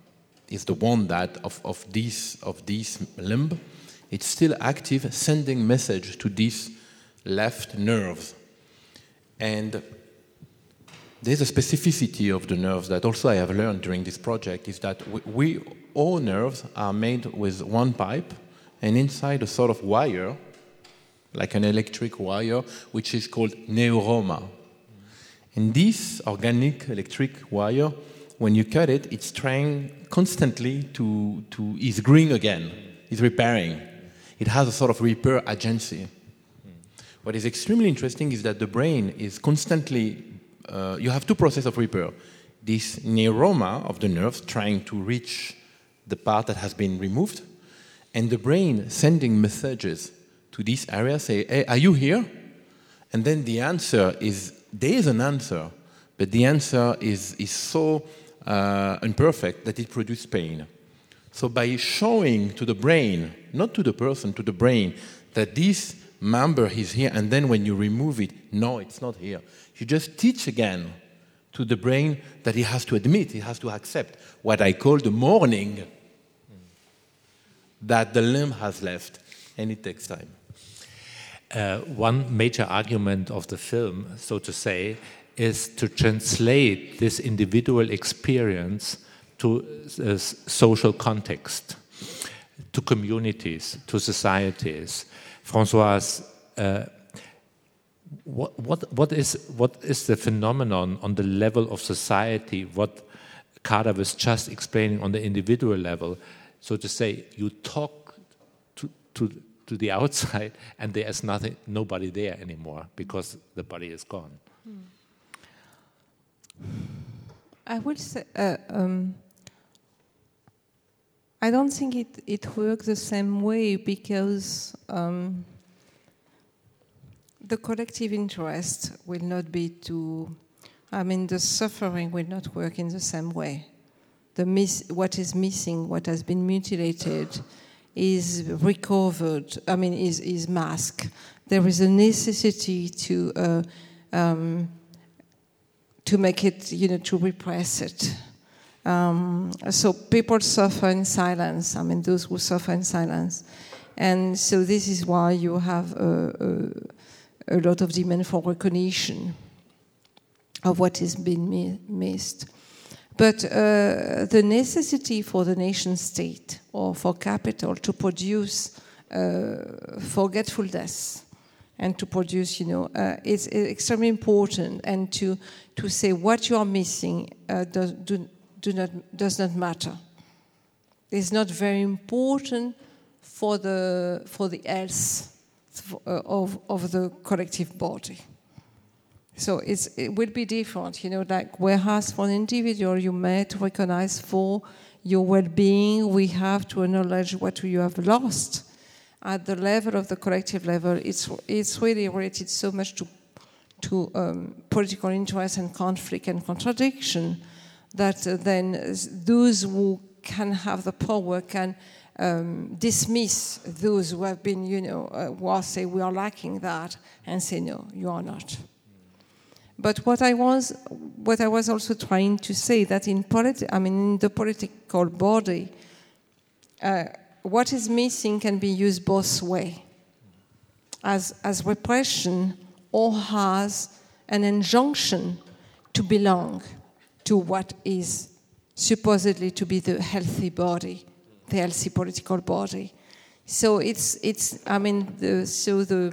is the one that of, of, this, of this limb, it's still active, sending message to these left nerves. And there's a specificity of the nerves that also I have learned during this project, is that we, we all nerves are made with one pipe, and inside a sort of wire, like an electric wire, which is called neuroma. And this organic electric wire, when you cut it, it's trying constantly to, to is growing again, is repairing. It has a sort of repair agency. What is extremely interesting is that the brain is constantly, uh, you have two processes of repair. This neuroma of the nerves trying to reach the part that has been removed, and the brain sending messages to this area, say, hey, are you here? And then the answer is, there is an answer, but the answer is, is so uh, imperfect that it produces pain. So by showing to the brain, not to the person, to the brain, that this member is here, and then when you remove it, no, it's not here. You just teach again to the brain that it has to admit, it has to accept what I call the mourning that the limb has left, and it takes time. Uh, one major argument of the film, so to say, is to translate this individual experience to uh, social context, to communities, to societies. Françoise, uh, what, what, what, is, what is the phenomenon on the level of society, what Kader was just explaining on the individual level? So to say, you talk to, to, to the outside and there's nothing, nobody there anymore because the body is gone. I will say, uh, um, I don't think it, it works the same way because um, the collective interest will not be too, I mean, the suffering will not work in the same way. The miss, what is missing, what has been mutilated, is recovered, I mean, is, is masked. There is a necessity to... Uh, um, to make it, you know, to repress it. Um, so people suffer in silence, I mean, those who suffer in silence. And so this is why you have a, a, a lot of demand for recognition of what has been mi- missed. But uh, the necessity for the nation state or for capital to produce uh, forgetfulness and to produce, you know, uh, it's, it's extremely important, and to to say what you are missing uh, does, do, do not, does not matter. It's not very important for the for the health of of the collective body. So it's it will be different, you know, like whereas for an individual you might recognize for your well-being, we have to acknowledge what you have lost. At the level of the collective level, it's it's really related so much to to um, political interest and conflict and contradiction that uh, then those who can have the power can um, dismiss those who have been, you know, uh, who are say we are lacking that, and say no, you are not. But what I was what I was also trying to say that in politi- I mean in the political body. Uh, What is missing can be used both way, as as repression or as an injunction to belong to what is supposedly to be the healthy body, the healthy political body. So it's it's I mean the, so the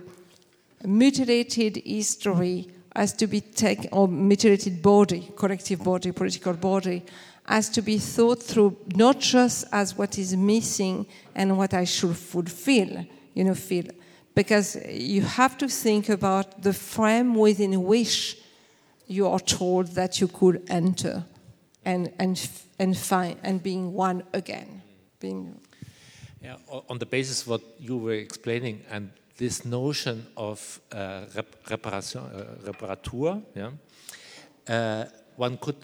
mutilated history has to be taken, or mutilated body, collective body, political body, has to be thought through not just as what is missing and what I should fulfill, you know, feel. Because you have to think about the frame within which you are told that you could enter and and and find and being one again. Being yeah, on the basis of what you were explaining, and this notion of uh, reparation, uh, reparatur, yeah, uh, one could.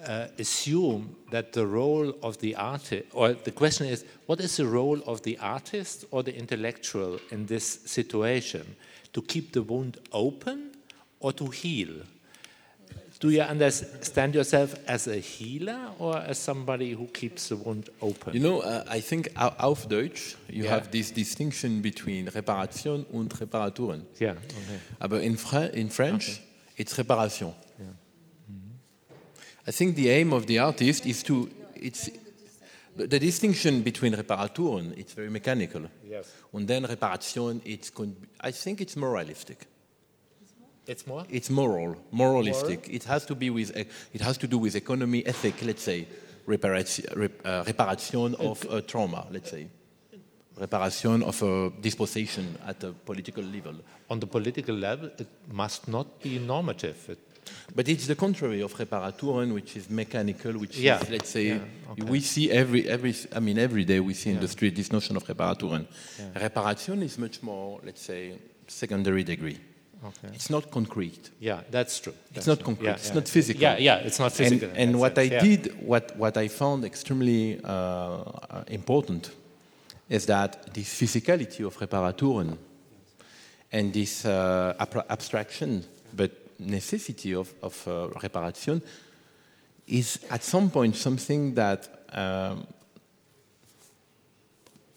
Uh, assume that the role of the artist, or the question is, what is the role of the artist or the intellectual in this situation? To keep the wound open or to heal? Do you understand yourself as a healer or as somebody who keeps the wound open? You know, uh, I think auf Deutsch you yeah. have this distinction between Reparation und Reparaturen. Yeah. Okay. Aber in, Fra- in French, okay. It's Reparation. Yeah. I think the aim of the artist is to, it's, the distinction between reparaturen, it's very mechanical. Yes. And then reparation, it's, I think it's moralistic. It's more? It's moral, moralistic. Moral? It has to be with, it has to do with economy, ethic, let's say, reparation, uh, reparation of a trauma, let's say. Reparation of a disposition at a political level. On the political level, it must not be normative. It But it's the contrary of reparaturen, which is mechanical, which yeah. is, let's say, yeah, okay. we see every, every, I mean, every day we see in yeah. the street this notion of reparaturen. Yeah. Reparation is much more, let's say, secondary degree. Okay. It's not concrete. Yeah, that's true. That's it's not true. concrete. Yeah, it's yeah. not physical. Yeah, yeah, it's not physical. And, and what sense. I yeah. did, what, what I found extremely uh, important is that this physicality of reparaturen and this uh, ab- abstraction, but necessity of, of uh, reparation is at some point something that um,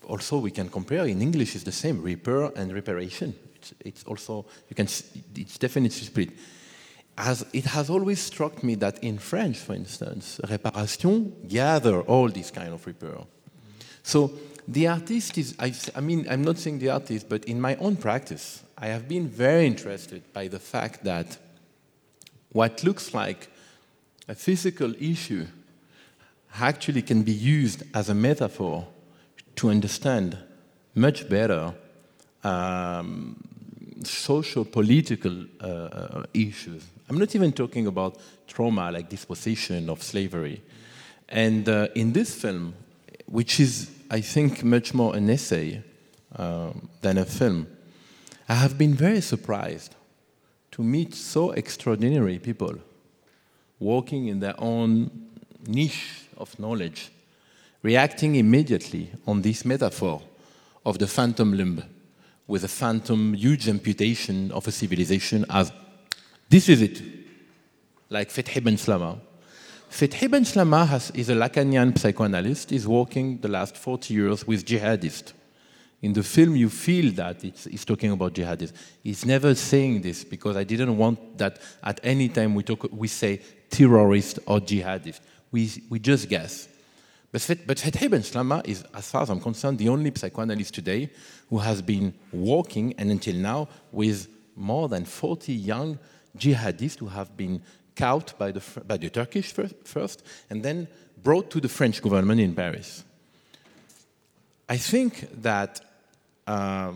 also we can compare. In English is the same, repair and reparation. It's, it's also, you can, it's definitely split. As it has always struck me that in French, for instance, réparation gather all this kind of repair. So the artist is, I, I mean, I'm not saying the artist, but in my own practice, I have been very interested by the fact that what looks like a physical issue actually can be used as a metaphor to understand much better um, social, political uh, issues. I'm not even talking about trauma like dispossession of slavery. And uh, in this film, which is, I think, much more an essay uh, than a film, I have been very surprised to meet so extraordinary people walking in their own niche of knowledge, reacting immediately on this metaphor of the phantom limb with a phantom huge amputation of a civilization as, this is it, like Fethi Ben Slama. Fethi Ben Slama has, is a Lacanian psychoanalyst, is working the last forty years with jihadists. In the film, you feel that it's, it's talking about jihadists. He's never saying this because I didn't want that at any time we talk, we say terrorist or jihadist. We, we just guess. But, but Fethi Ben Slama is, as far as I'm concerned, the only psychoanalyst today who has been working, and until now, with more than forty young jihadists who have been caught by the, by the Turkish first, first and then brought to the French government in Paris. I think that Uh,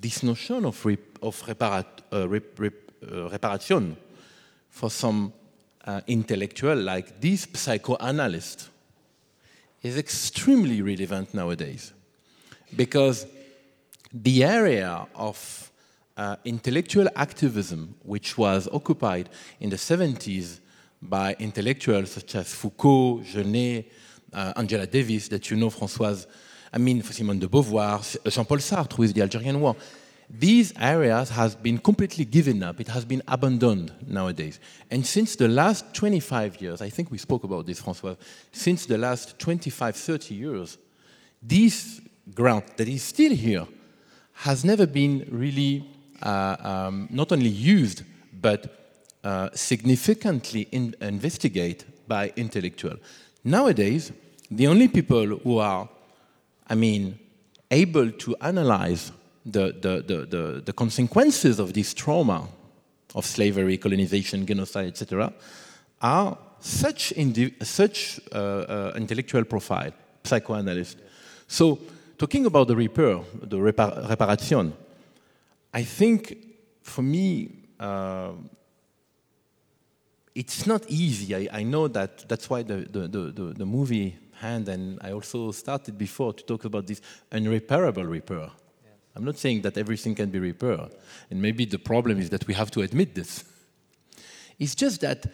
this notion of, rep- of reparat- uh, rep- rep- uh, reparation for some uh, intellectual like this psychoanalyst is extremely relevant nowadays, because the area of uh, intellectual activism, which was occupied in the seventies by intellectuals such as Foucault, Genet, uh, Angela Davis, that you know, Françoise, I mean, Simone de Beauvoir, Jean-Paul Sartre with the Algerian War. These areas have been completely given up. It has been abandoned nowadays. And since the last twenty-five years, I think we spoke about this, François, since the last twenty-five, thirty years, this ground that is still here has never been really uh, um, not only used, but uh, significantly in- investigated by intellectuals. Nowadays, the only people who are I mean, able to analyze the, the, the, the, the consequences of this trauma of slavery, colonization, genocide, et cetera, are such, indiv- such uh, uh, intellectual profile, psychoanalyst. So, talking about the repair, the repar- reparation, I think, for me, uh, it's not easy. I, I know that that's why the, the, the, the movie hand, and I also started before to talk about this unreparable repair. Yeah. I'm not saying that everything can be repaired, and maybe the problem is that we have to admit this. It's just that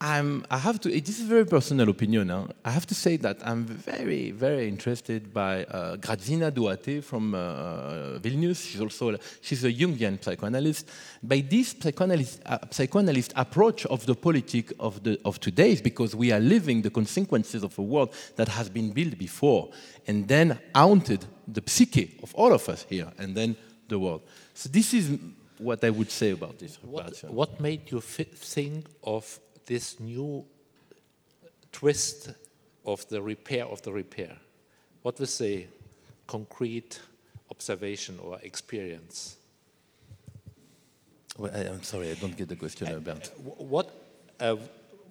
I'm, I have to, this is a very personal opinion now, I have to say that I'm very, very interested by uh, Grazina Duaté from uh, Vilnius. She's also, a, she's a Jungian psychoanalyst. By this psychoanalyst, uh, psychoanalyst approach of the politic of, the, of today, because we are living the consequences of a world that has been built before and then haunted the psyche of all of us here and then the world. So this is what I would say about this. What, what made you f- think of this new twist of the repair of the repair? What was the concrete observation or experience? Well, I, I'm sorry, I don't get the question uh, about. What uh,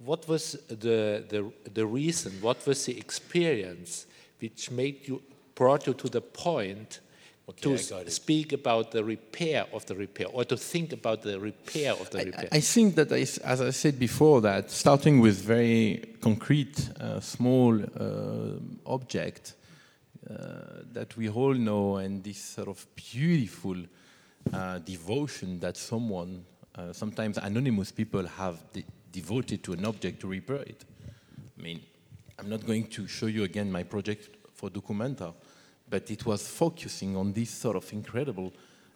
what was the, the the reason? What was the experience which made you brought you to the point Okay, to speak about the repair of the repair, or to think about the repair of the I, repair? I think that, I, as I said before, that starting with very concrete, uh, small uh, object uh, that we all know, and this sort of beautiful uh, devotion that someone, uh, sometimes anonymous people, have de- devoted to an object to repair it. I mean, I'm not going to show you again my project for Documenta, but it was focusing on this sort of incredible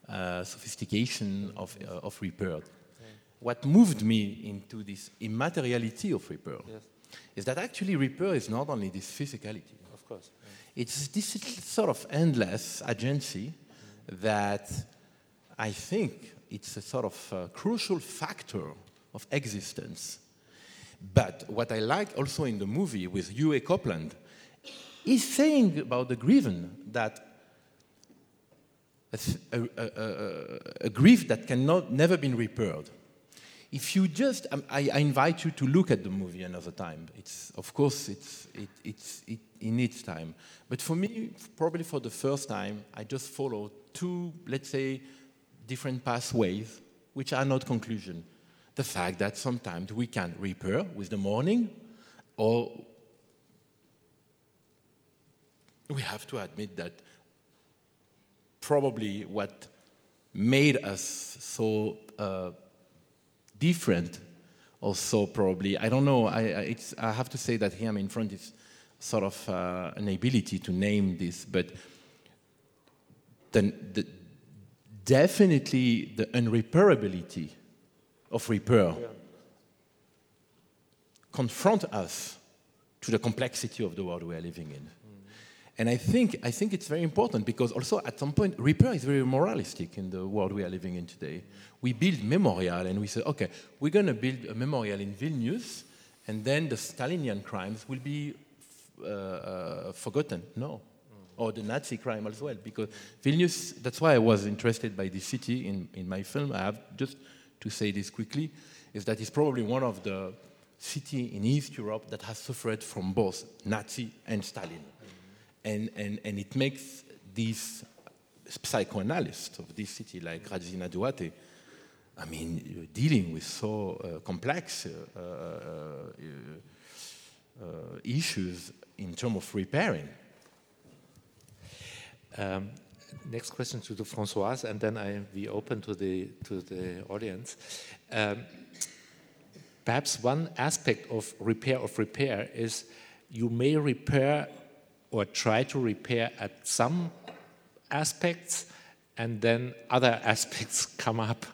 uh, sophistication of, uh, of repair. Okay. What moved me into this immateriality of repair yes. is that actually repair is not only this physicality. Of course. Yeah. It's this sort of endless agency mm-hmm. that I think it's a sort of uh, crucial factor of existence. But what I like also in the movie with Huey Copeland is saying about the grievance that a, a, a, a grief that cannot never been repaired. If you just, um, I, I invite you to look at the movie another time. It's of course it's it it's it, it needs time. But for me, probably for the first time, I just followed two, let's say, different pathways, which are not conclusion. The fact that sometimes we can repair with the mourning, or we have to admit that probably what made us so uh, different, or so probably, I don't know, I, it's, I have to say that here I'm in front is sort of uh, an ability to name this, but the, the, definitely the unrepairability of repair yeah. confront us to the complexity of the world we are living in. And I think I think it's very important because also at some point repair is very moralistic in the world we are living in today. We build memorial and we say, okay, we're going to build a memorial in Vilnius, and then the Stalinian crimes will be f- uh, uh, forgotten. No, mm-hmm. Or the Nazi crime as well, because Vilnius. That's why I was interested by this city in, in my film. I have just to say this quickly, is that it's probably one of the cities in East Europe that has suffered from both Nazi and Stalin. And, and, and it makes these psychoanalysts of this city, like Grazina Duaté, I mean, you're dealing with so uh, complex uh, uh, uh, issues in terms of repairing. Um, next question to the Françoise, and then I we open to the to the audience. Um, perhaps one aspect of repair of repair is you may repair. Or try to repair at some aspects, and then other aspects come up.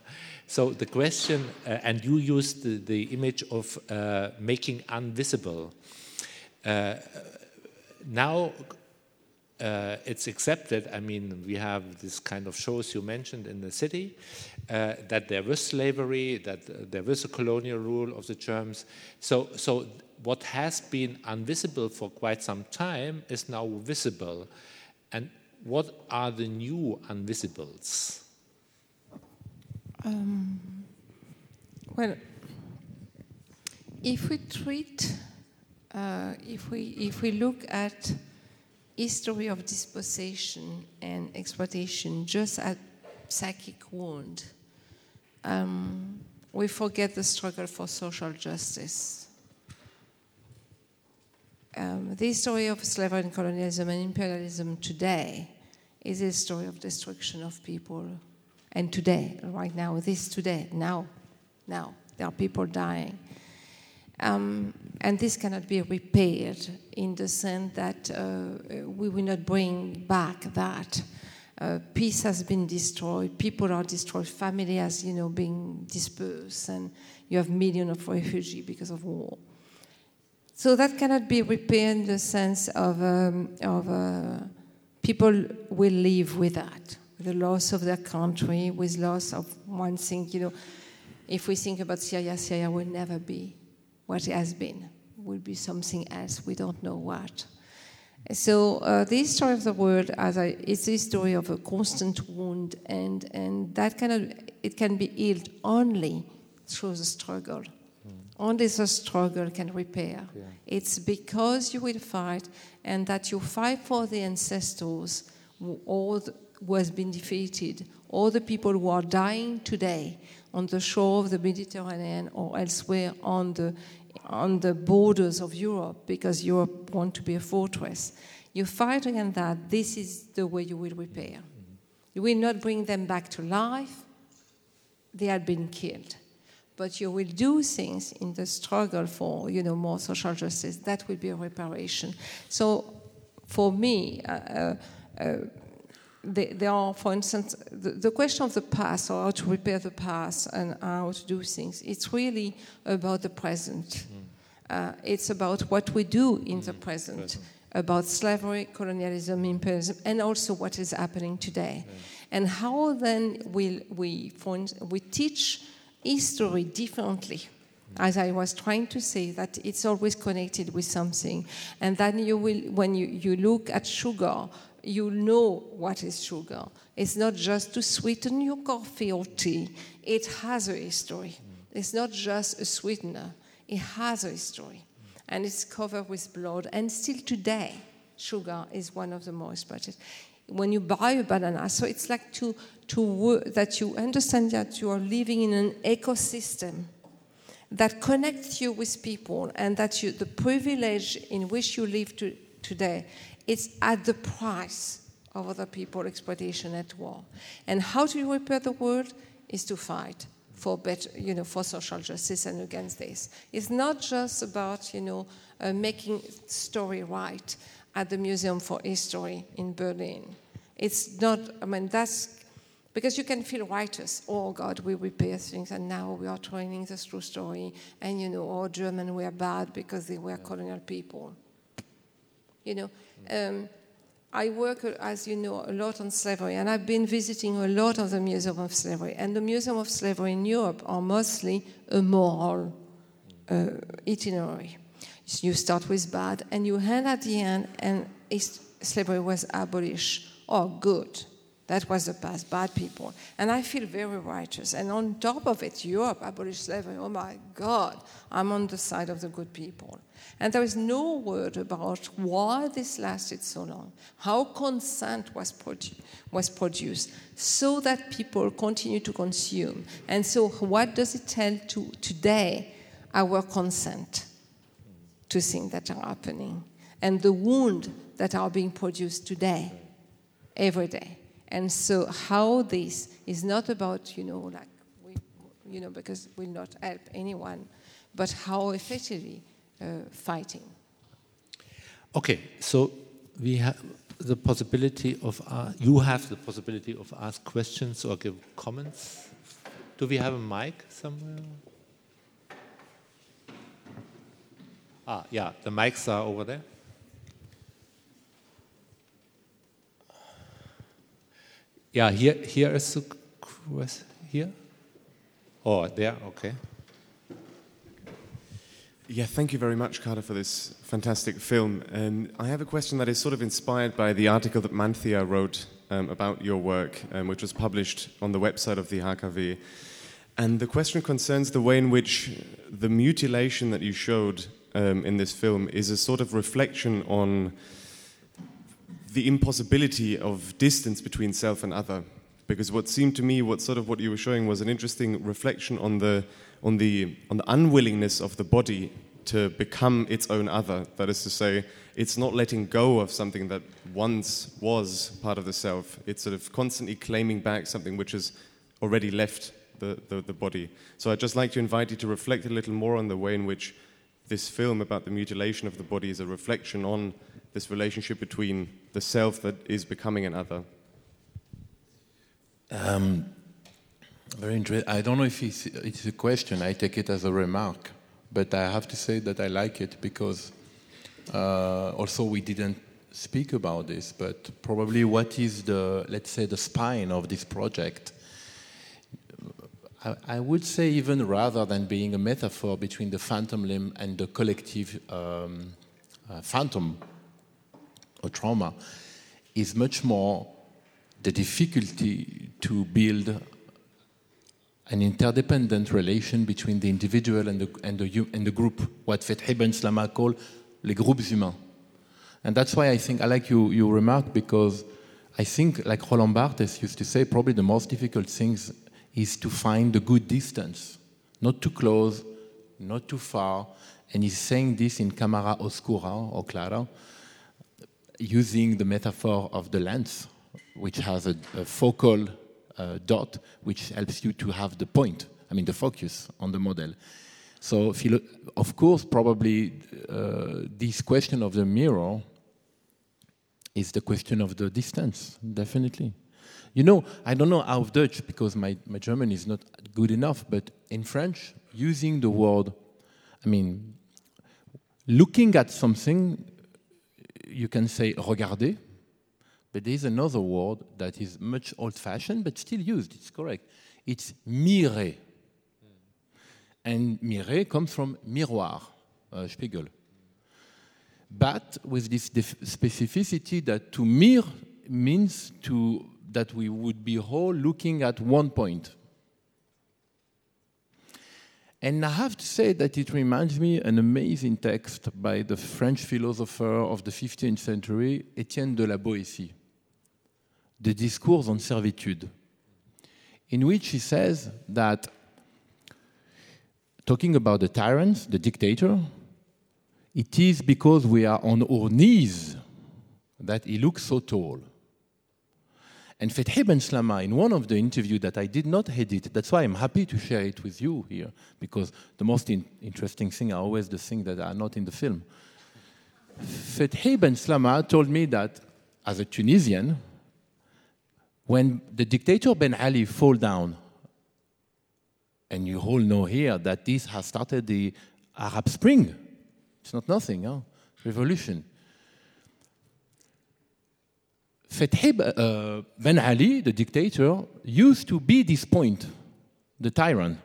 So the question, uh, and you used the, the image of uh, making invisible. Uh, now uh, it's accepted, I mean, we have this kind of shows you mentioned in the city, uh, that there was slavery, that there was a colonial rule of the Germans. So, so what has been invisible for quite some time is now visible. And what are the new invisibles? Um, well, if we treat, uh, if we if we look at history of dispossession and exploitation just as psychic wound, um, we forget the struggle for social justice. Um, the history of slavery and colonialism and imperialism today is a story of destruction of people. And today, right now, this today, now, now, there are people dying. Um, and this cannot be repaired in the sense that uh, we will not bring back that. Uh, peace has been destroyed, people are destroyed, family has, you know, been dispersed, and you have millions of refugees because of war. So that cannot be repaired in the sense of, um, of uh, people will live with that, the loss of their country, with loss of one thing. You know, if we think about Syria, Syria will never be what it has been. It will be something else. We don't know what. So uh, the history of the world, as I, it's a story of a constant wound, and and that cannot. It can be healed only through the struggle. Only the struggle can repair. Yeah. It's because you will fight, and that you fight for the ancestors who, all the, who has been defeated, all the people who are dying today on the shore of the Mediterranean or elsewhere on the on the borders of Europe, because Europe wants to be a fortress. You fight against that. This is the way you will repair. Mm-hmm. You will not bring them back to life. They had been killed. But you will do things in the struggle for, you know, more social justice. That will be a reparation. So, for me, uh, uh, they, they are, for instance, the, the question of the past, or how to repair the past and how to do things. It's really about the present. Mm. Uh, it's about what we do in mm. the present, present, about slavery, colonialism, imperialism, and also what is happening today, yeah. And how then will we, for instance, we teach. history differently, as I was trying to say, that it's always connected with something. And then you will, when you, you look at sugar, you know what is sugar. It's not just to sweeten your coffee or tea. It has a history. It's not just a sweetener. It has a history. And it's covered with blood. And still today, sugar is one of the most exploited. When you buy a banana, so it's like to, to work, that you understand that you are living in an ecosystem that connects you with people, and that you, the privilege in which you live to, today, it's at the price of other people, exploitation at war. And how do you repair the world? Is to fight for better, you know, for social justice and against this. It's not just about, you know, uh, making story right at the Museum for History in Berlin. It's not, I mean, that's, because you can feel righteous. Oh, God, we repair things, and now we are training the true story. And, you know, oh, Germans were bad because they were colonial people. You know, um, I work, as you know, a lot on slavery, and I've been visiting a lot of the Museum of Slavery. And the Museum of Slavery in Europe are mostly a moral uh, itinerary. You start with bad, and you end at the end, and slavery was abolished. Oh, good. That was the past, bad people. And I feel very righteous. And on top of it, Europe abolished slavery. Oh, my God, I'm on the side of the good people. And there is no word about why this lasted so long, how consent was, produ- was produced, so that people continue to consume. And so what does it tell to today our consent to things that are happening, and the wound that are being produced today, every day? And so how this is not about, you know, like, we, you know, because it will not help anyone, but how effectively uh, fighting. Okay, so we have the possibility of, uh, you have the possibility of ask questions or give comments. Do we have a mic somewhere? Ah, yeah, the mics are over there. Yeah, here, here is the question. Here? Oh, there, okay. Yeah, thank you very much, Kader, for this fantastic film. And I have a question that is sort of inspired by the article that Manthia wrote um, about your work, um, which was published on the website of the H K V. And the question concerns the way in which the mutilation that you showed um, in this film is a sort of reflection on the impossibility of distance between self and other, because what seemed to me, what sort of what you were showing, was an interesting reflection on the on the on the unwillingness of the body to become its own other. That is to say, it's not letting go of something that once was part of the self. It's sort of constantly claiming back something which has already left the the, the body. So I'd just like to invite you to reflect a little more on the way in which this film about the mutilation of the body is a reflection on this relationship between the self that is becoming an other. Um, very interesting. I don't know if it's, it's a question. I take it as a remark, but I have to say that I like it because uh, also we didn't speak about this, but probably what is the, let's say, the spine of this project? I, I would say, even rather than being a metaphor between the phantom limb and the collective um, uh, phantom, or trauma, is much more the difficulty to build an interdependent relation between the individual and the and the, and the group, what Fethi Ben Slama call les groupes humains. And that's why I think I like you you remark, because I think, like Roland Barthes used to say, probably the most difficult things is to find the good distance, not too close, not too far. And he's saying this in Camera Oscura or Clara, using the metaphor of the lens, which has a, a focal uh, dot, which helps you to have the point, I mean the focus on the model. So, philo- of course, probably uh, this question of the mirror is the question of the distance, definitely. You know, I don't know how Dutch, because my, my German is not good enough, but in French, using the word, I mean, looking at something, you can say regarder, but there is another word that is much old-fashioned but still used. It's correct. It's mirer. Mm. and mire comes from miroir, uh, Spiegel. But with this specificity that to mirror means to that we would be all looking at one point. And I have to say that it reminds me an amazing text by the French philosopher of the fifteenth century, Étienne de la Boétie, The Discourse on Servitude, in which he says that, talking about the tyrants, the dictator, it is because we are on our knees that he looks so tall. And Fethi Ben Slama, in one of the interviews that I did not edit, that's why I'm happy to share it with you here, because the most in- interesting thing are always the things that are not in the film. Fethi Ben Slama told me that, as a Tunisian, when the dictator Ben Ali fell down, and you all know here that this has started the Arab Spring, it's not nothing, huh? Revolution. Fethi uh, Ben Ali, the dictator, used to be this point, the tyrant,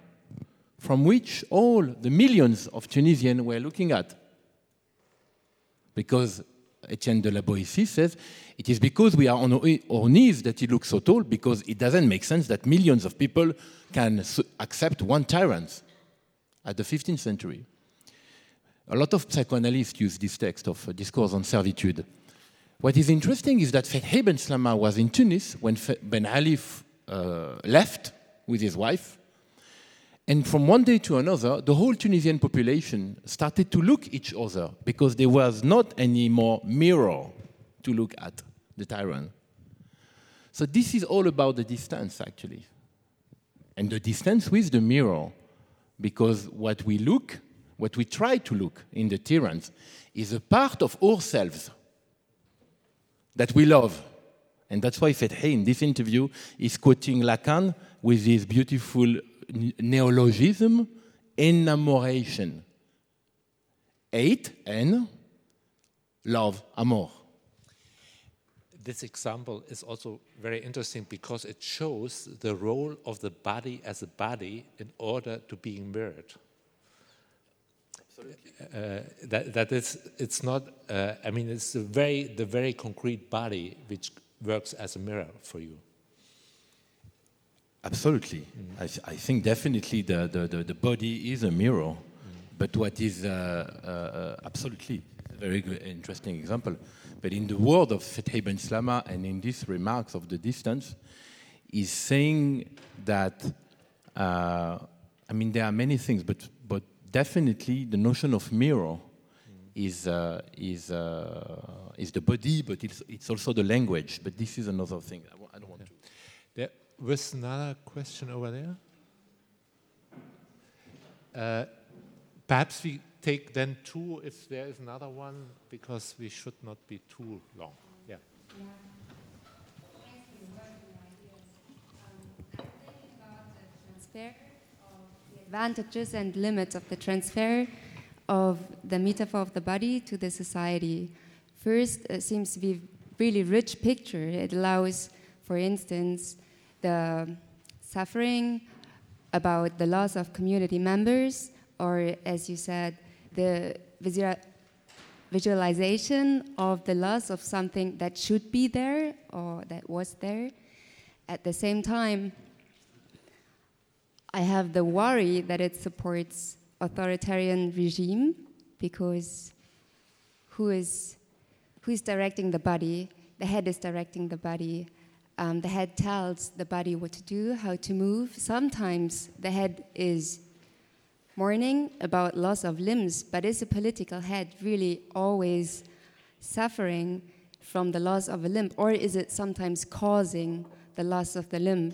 from which all the millions of Tunisians were looking at. Because Étienne de la Boétie says, it is because we are on our knees that he looks so tall, because it doesn't make sense that millions of people can accept one tyrant at the fifteenth century. A lot of psychoanalysts use this text of Discourse on Servitude. What is interesting is that Fethi Ben Slama was in Tunis when Ben Ali uh, left with his wife. And from one day to another, the whole Tunisian population started to look at each other because there was not any more mirror to look at the tyrant. So this is all about the distance, actually. And the distance with the mirror, because what we look What we try to look in the tyrants is a part of ourselves that we love. And that's why Fethi, in this interview, is quoting Lacan with his beautiful neologism, enamoration. Hate and love, amour. This example is also very interesting because it shows the role of the body as a body in order to being mirrored. Uh, that that is, it's not. Uh, I mean, it's the very the very concrete body which works as a mirror for you. Absolutely, mm-hmm. I, th- I think definitely the, the, the, the body is a mirror. Mm-hmm. But what is uh, uh, absolutely a very interesting example. But in the word of Fethi Ben Slama and in these remarks of the distance, is saying that uh, I mean there are many things, but but. Definitely, the notion of mirror is uh, is uh, is the body, but it's it's also the language. But this is another thing. I, w- I don't want yeah. to. There was another question over there. Uh, perhaps we take then two, if there is another one, because we should not be too long. Yeah. yeah. Advantages and limits of the transfer of the metaphor of the body to the society. First, it seems to be really rich picture. It allows, for instance, the suffering about the loss of community members, or as you said, the visual- visualization of the loss of something that should be there or that was there. At the same time, I have the worry that it supports authoritarian regime because who is who is directing the body? The head is directing the body. Um, the head tells the body what to do, how to move. Sometimes the head is mourning about loss of limbs, but is a political head really always suffering from the loss of a limb, or is it sometimes causing the loss of the limb?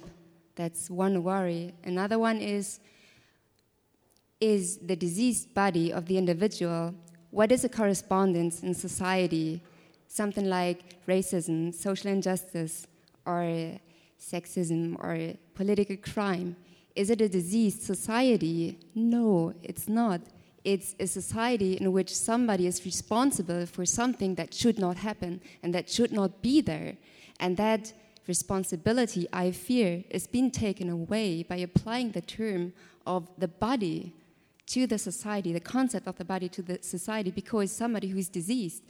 That's one worry. Another one is, is the diseased body of the individual. What is a correspondence in society? Something like racism, social injustice, or sexism, or political crime. Is it a diseased society? No, it's not. It's a society in which somebody is responsible for something that should not happen and that should not be there. And that responsibility, I fear, is being taken away by applying the term of the body to the society, the concept of the body to the society, because somebody who is diseased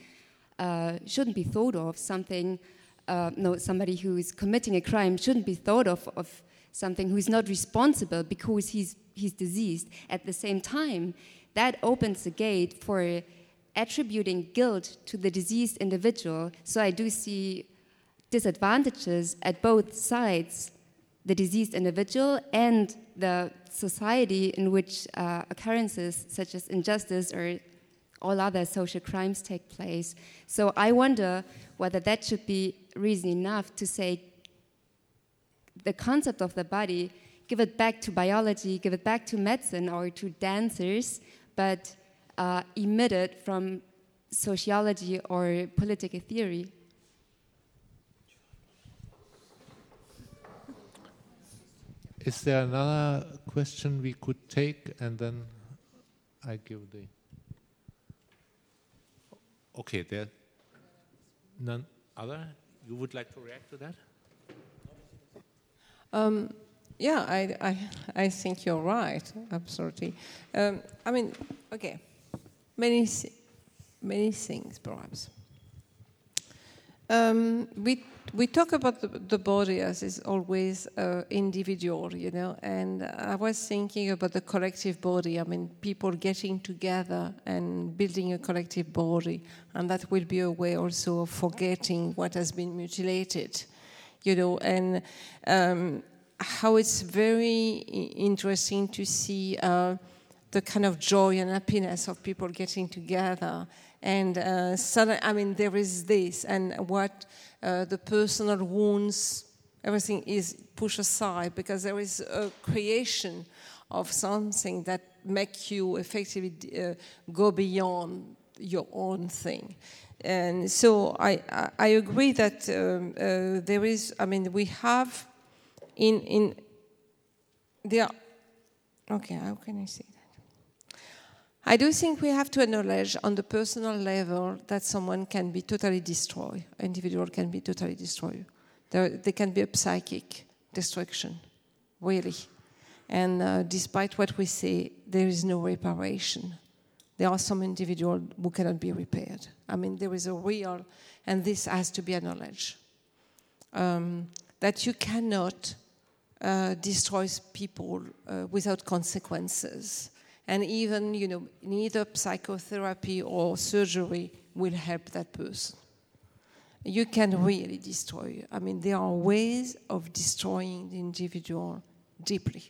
uh, shouldn't be thought of something, uh, no, somebody who is committing a crime shouldn't be thought of of something who is not responsible because he's he's diseased. At the same time, that opens the gate for attributing guilt to the diseased individual. So I do see disadvantages at both sides, the diseased individual and the society in which uh, occurrences such as injustice or all other social crimes take place. So I wonder whether that should be reason enough to say the concept of the body, give it back to biology, give it back to medicine or to dancers, but uh, emit it from sociology or political theory. Is there another question we could take, and then I give the... Okay, there none other? You would like to react to that? Um, yeah, I, I, I think you're right, absolutely. Um, I mean, okay, many, many things perhaps. Um, we we talk about the, the body as is always uh, individual, you know, and I was thinking about the collective body. I mean, people getting together and building a collective body, and that will be a way also of forgetting what has been mutilated, you know, and um, how it's very interesting to see uh, the kind of joy and happiness of people getting together. And uh, suddenly, I mean, there is this, and what uh, the personal wounds, everything is pushed aside because there is a creation of something that makes you effectively uh, go beyond your own thing. And so I, I, I agree that um, uh, there is, I mean, we have in, in there, okay, how can I say that? I do think we have to acknowledge on the personal level that someone can be totally destroyed, an individual can be totally destroyed. There, there can be a psychic destruction, really. And uh, despite what we say, there is no reparation. There are some individuals who cannot be repaired. I mean, there is a real, and this has to be acknowledged, um, that you cannot uh, destroy people uh, without consequences. And even, you know, neither psychotherapy or surgery will help that person. You can really destroy. I mean, there are ways of destroying the individual deeply.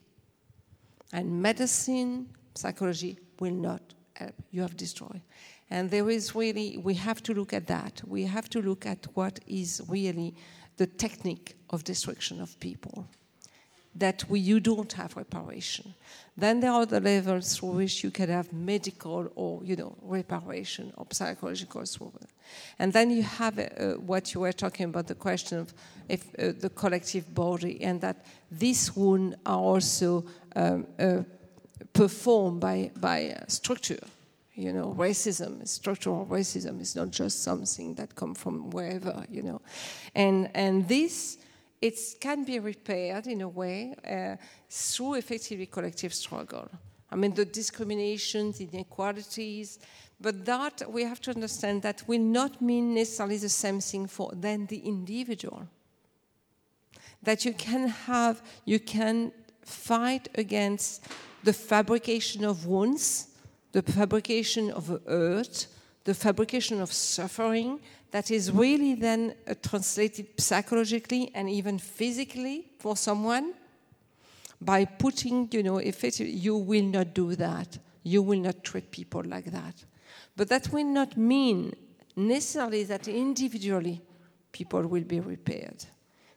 And medicine, psychology will not help. You have destroyed. And there is really, we have to look at that. We have to look at what is really the technique of destruction of people. That we, you don't have reparation. Then there are the levels through which you can have medical or, you know, reparation or psychological. And then you have uh, what you were talking about, the question of if uh, the collective body, and that these wounds are also um, uh, performed by, by structure. You know, racism, structural racism is not just something that comes from wherever, you know. And, and this... it can be repaired in a way uh, through effectively collective struggle. I mean, the discriminations, inequalities, but that we have to understand that will not mean necessarily the same thing for then the individual. That you can have, you can fight against the fabrication of wounds, the fabrication of hurt, the fabrication of suffering, that is really then uh, translated psychologically and even physically for someone, by putting, you know, effectively, you will not do that. You will not treat people like that. But that will not mean necessarily that individually people will be repaired.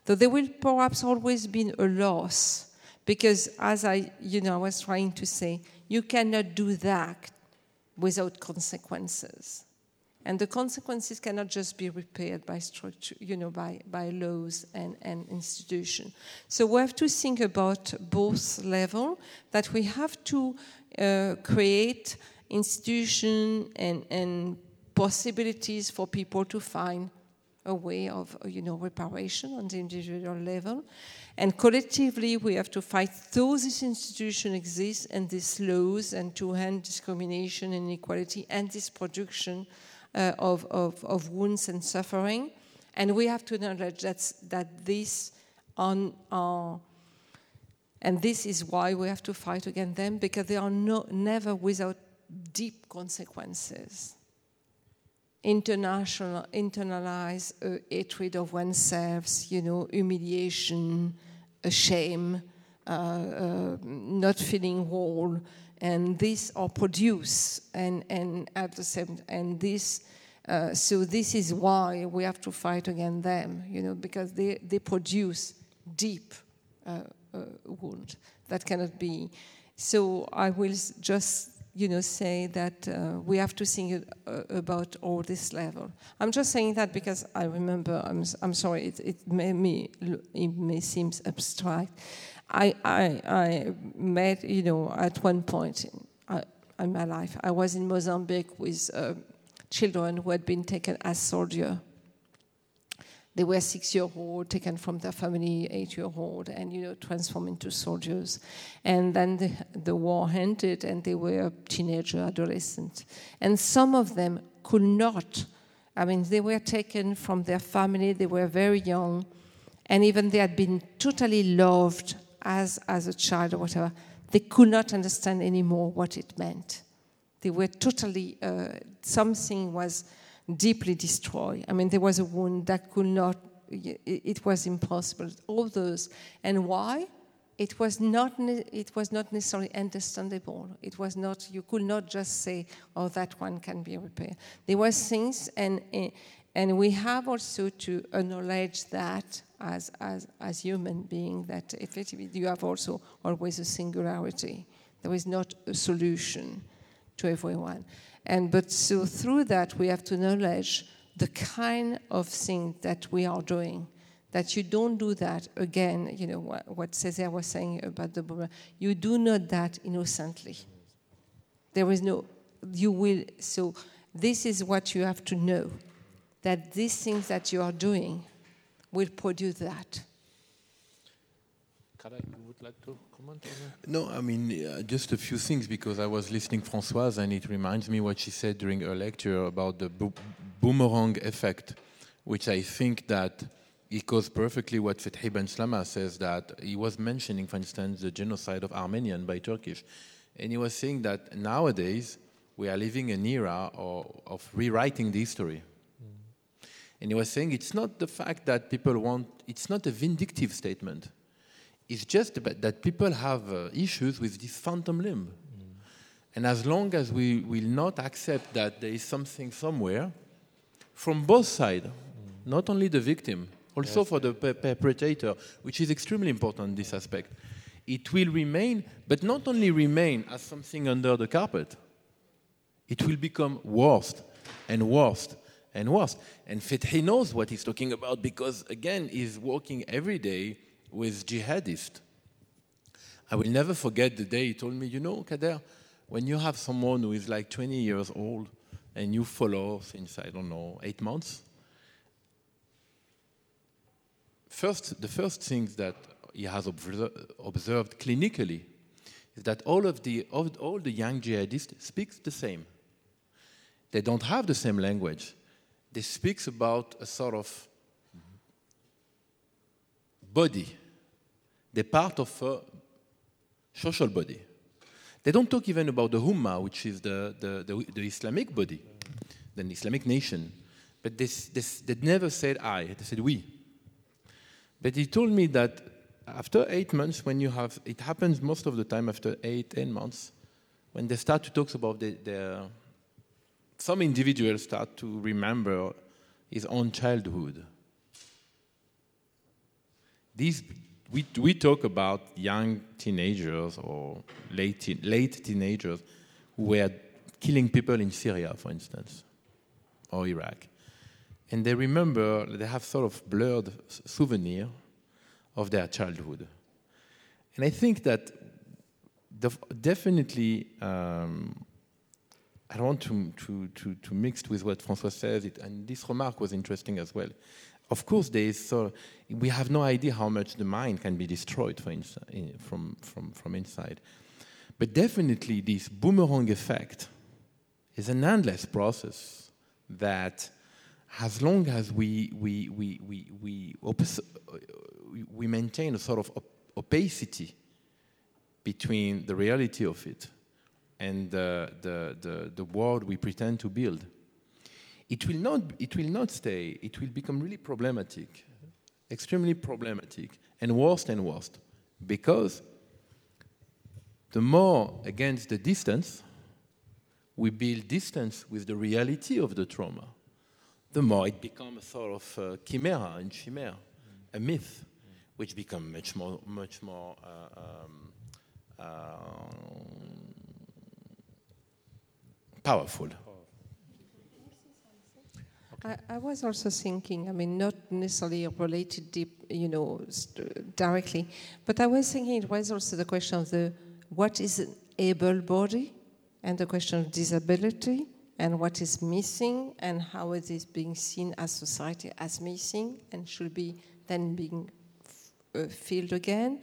So there will perhaps always be a loss, because as I, you know, I was trying to say, you cannot do that without consequences. And the consequences cannot just be repaired by structure, you know, by, by laws and, and institutions. So we have to think about both levels, that we have to uh, create institutions and, and possibilities for people to find a way of, you know, reparation on the individual level. And collectively, we have to fight though this institution exists and these laws and to end discrimination and inequality and this production uh, of, of, of wounds and suffering. And we have to acknowledge that, that this on our... And this is why we have to fight against them, because they are no, never without deep consequences. International, internalize uh, hatred of oneself, you know, humiliation, uh, shame, uh, uh, not feeling whole, and these are produced, and, and at the same, and this, uh, so this is why we have to fight against them, you know, because they, they produce deep uh, uh, wound that cannot be. So I will just. You know, say that uh, we have to think uh, about all this level. I'm just saying that because I remember. I'm I'm sorry. It it may me it may seem abstract. I I I met you know at one point in, uh, in my life. I was in Mozambique with uh, children who had been taken as soldiers. They were six-year-old, taken from their family, eight-year-old, and, you know, transformed into soldiers. And then the, the war ended, and they were teenager, adolescents. And some of them could not. I mean, they were taken from their family. They were very young. And even they had been totally loved as, as a child or whatever. They could not understand anymore what it meant. They were totally... Uh, something was... deeply destroyed. I mean, there was a wound that could not, it was impossible. All those. And why? It was not It was not necessarily understandable. It was not, you could not just say, oh, that one can be repaired. There were things, and and we have also to acknowledge that as, as, as human beings, that effectively you have also always a singularity. There is not a solution to everyone. And but so through that we have to acknowledge the kind of thing that we are doing, that you don't do that again. You know what, what Césaire was saying about the bomber. You do not that innocently. There is no. You will. So this is what you have to know, that these things that you are doing will produce that. Kader, you would like to comment on that? No, I mean, uh, just a few things, because I was listening to Françoise, and it reminds me what she said during her lecture about the bo- boomerang effect, which I think that echoes perfectly what Fethi Ben Slama says, that he was mentioning, for instance, the genocide of Armenians by Turkish. And he was saying that nowadays we are living an era of, of rewriting the history. Mm. And he was saying it's not the fact that people want, it's not a vindictive statement. It's just about that people have uh, issues with this phantom limb. Mm. And as long as we will not accept that there is something somewhere, from both sides, mm. not only the victim, also yes. for the per- perpetrator, which is extremely important, this aspect, it will remain, but not only remain as something under the carpet, it will become worse and worse and worse. And Fethi knows what he's talking about because, again, he's working every day with jihadists. I will never forget the day he told me, you know, Kader, when you have someone who is like twenty years old and you follow since, I don't know, eight months, first, the first thing that he has obser- observed clinically is that all of the all, all the young jihadists speak the same. They don't have the same language. They speak about a sort of body. They're part of a social body. They don't talk even about the Ummah, which is the, the, the, the Islamic body, the Islamic nation. But they, they, they never said I, they said we. But he told me that after eight months, when you have, it happens most of the time after eight, ten months, when they start to talk about the, their, some individuals start to remember his own childhood. These, we, we talk about young teenagers or late, teen, late teenagers who were killing people in Syria, for instance, or Iraq. And they remember, they have sort of blurred souvenir of their childhood. And I think that def- definitely um, I don't want to, to, to, to mix with what François says, it, and this remark was interesting as well. Of course, there is, so we have no idea how much the mind can be destroyed for insi- from, from, from inside. But definitely this boomerang effect is an endless process that as long as we we we we we, opus- we maintain a sort of op- opacity between the reality of it and the, the the the world we pretend to build, it will not it will not stay. It will become really problematic, extremely problematic, and worse and worse, because the more against the distance we build distance with the reality of the trauma, the more it becomes a sort of uh, chimera and chimera, mm. a myth, mm. which becomes much more, much more uh, um, uh, powerful. I, I was also thinking, I mean, not necessarily related deep, you know, st- directly, but I was thinking it was also the question of the what is an able body, and the question of disability, and what is missing, and how it is being seen as society as missing, and should be then being f- uh, filled again.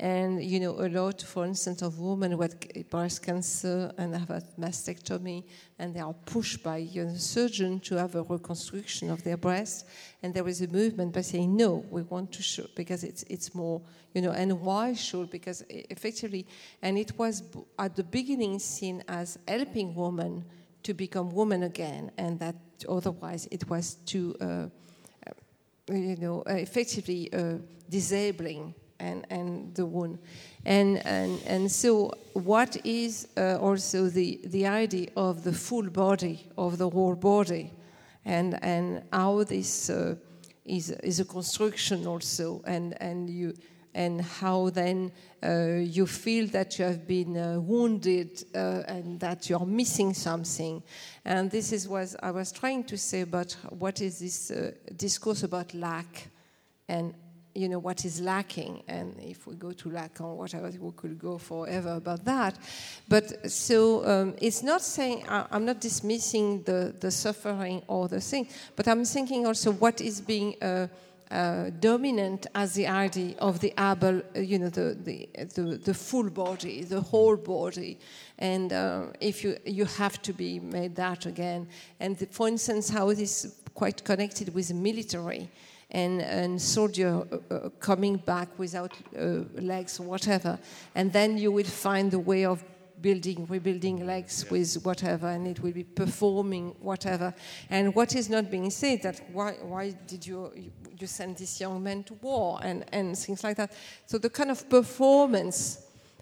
And, you know, a lot, for instance, of women with breast cancer and have a mastectomy, and they are pushed by a surgeon to have a reconstruction of their breast. And there is a movement by saying, no, we want to show, because it's it's more, you know, and why should? Because effectively, and it was at the beginning seen as helping women to become women again, and that otherwise it was too, uh, you know, effectively uh, disabling. And, and the wound, and and and so what is uh, also the the idea of the full body, of the whole body, and and how this uh, is is a construction also, and and you and how then uh, you feel that you have been uh, wounded uh, and that you are missing something, and this is what I was trying to say about what is this uh, discourse about lack, and. You know, what is lacking, and if we go to Lacan, whatever, we could go forever about that. But so um, it's not saying, I, I'm not dismissing the, the suffering or the thing, but I'm thinking also what is being uh, uh, dominant as the idea of the able, you know, the the, the, the full body, the whole body, and uh, if you, you have to be made that again. And the, for instance, how it is quite connected with military. And, and soldier uh, coming back without uh, legs or whatever, and then you will find the way of building, rebuilding legs yeah. with whatever, and it will be performing whatever. And what is not being said that why why did you you send this young man to war and, and things like that? So the kind of performance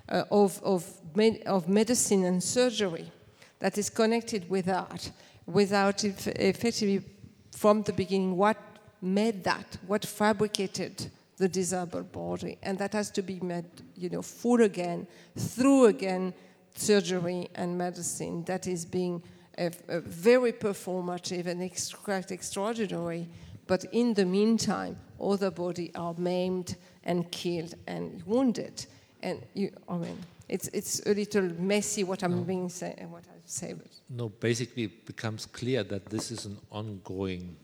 uh, of of med- of medicine and surgery that is connected with that, without effectively from the beginning what. Made that, what fabricated the disabled body, and that has to be made, you know, full again, through again, surgery and medicine. That is being a, a very performative and extra, quite extraordinary, but in the meantime, other bodies are maimed and killed and wounded. And you, I mean, it's it's a little messy what I'm no. being saying and what I say. No, basically, it becomes clear that this is an ongoing.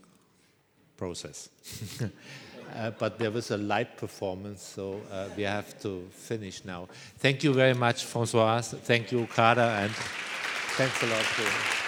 Process. uh, but there was a light performance, so uh, we have to finish now. Thank you very much, Françoise. Thank you, Kader, and thanks a lot. To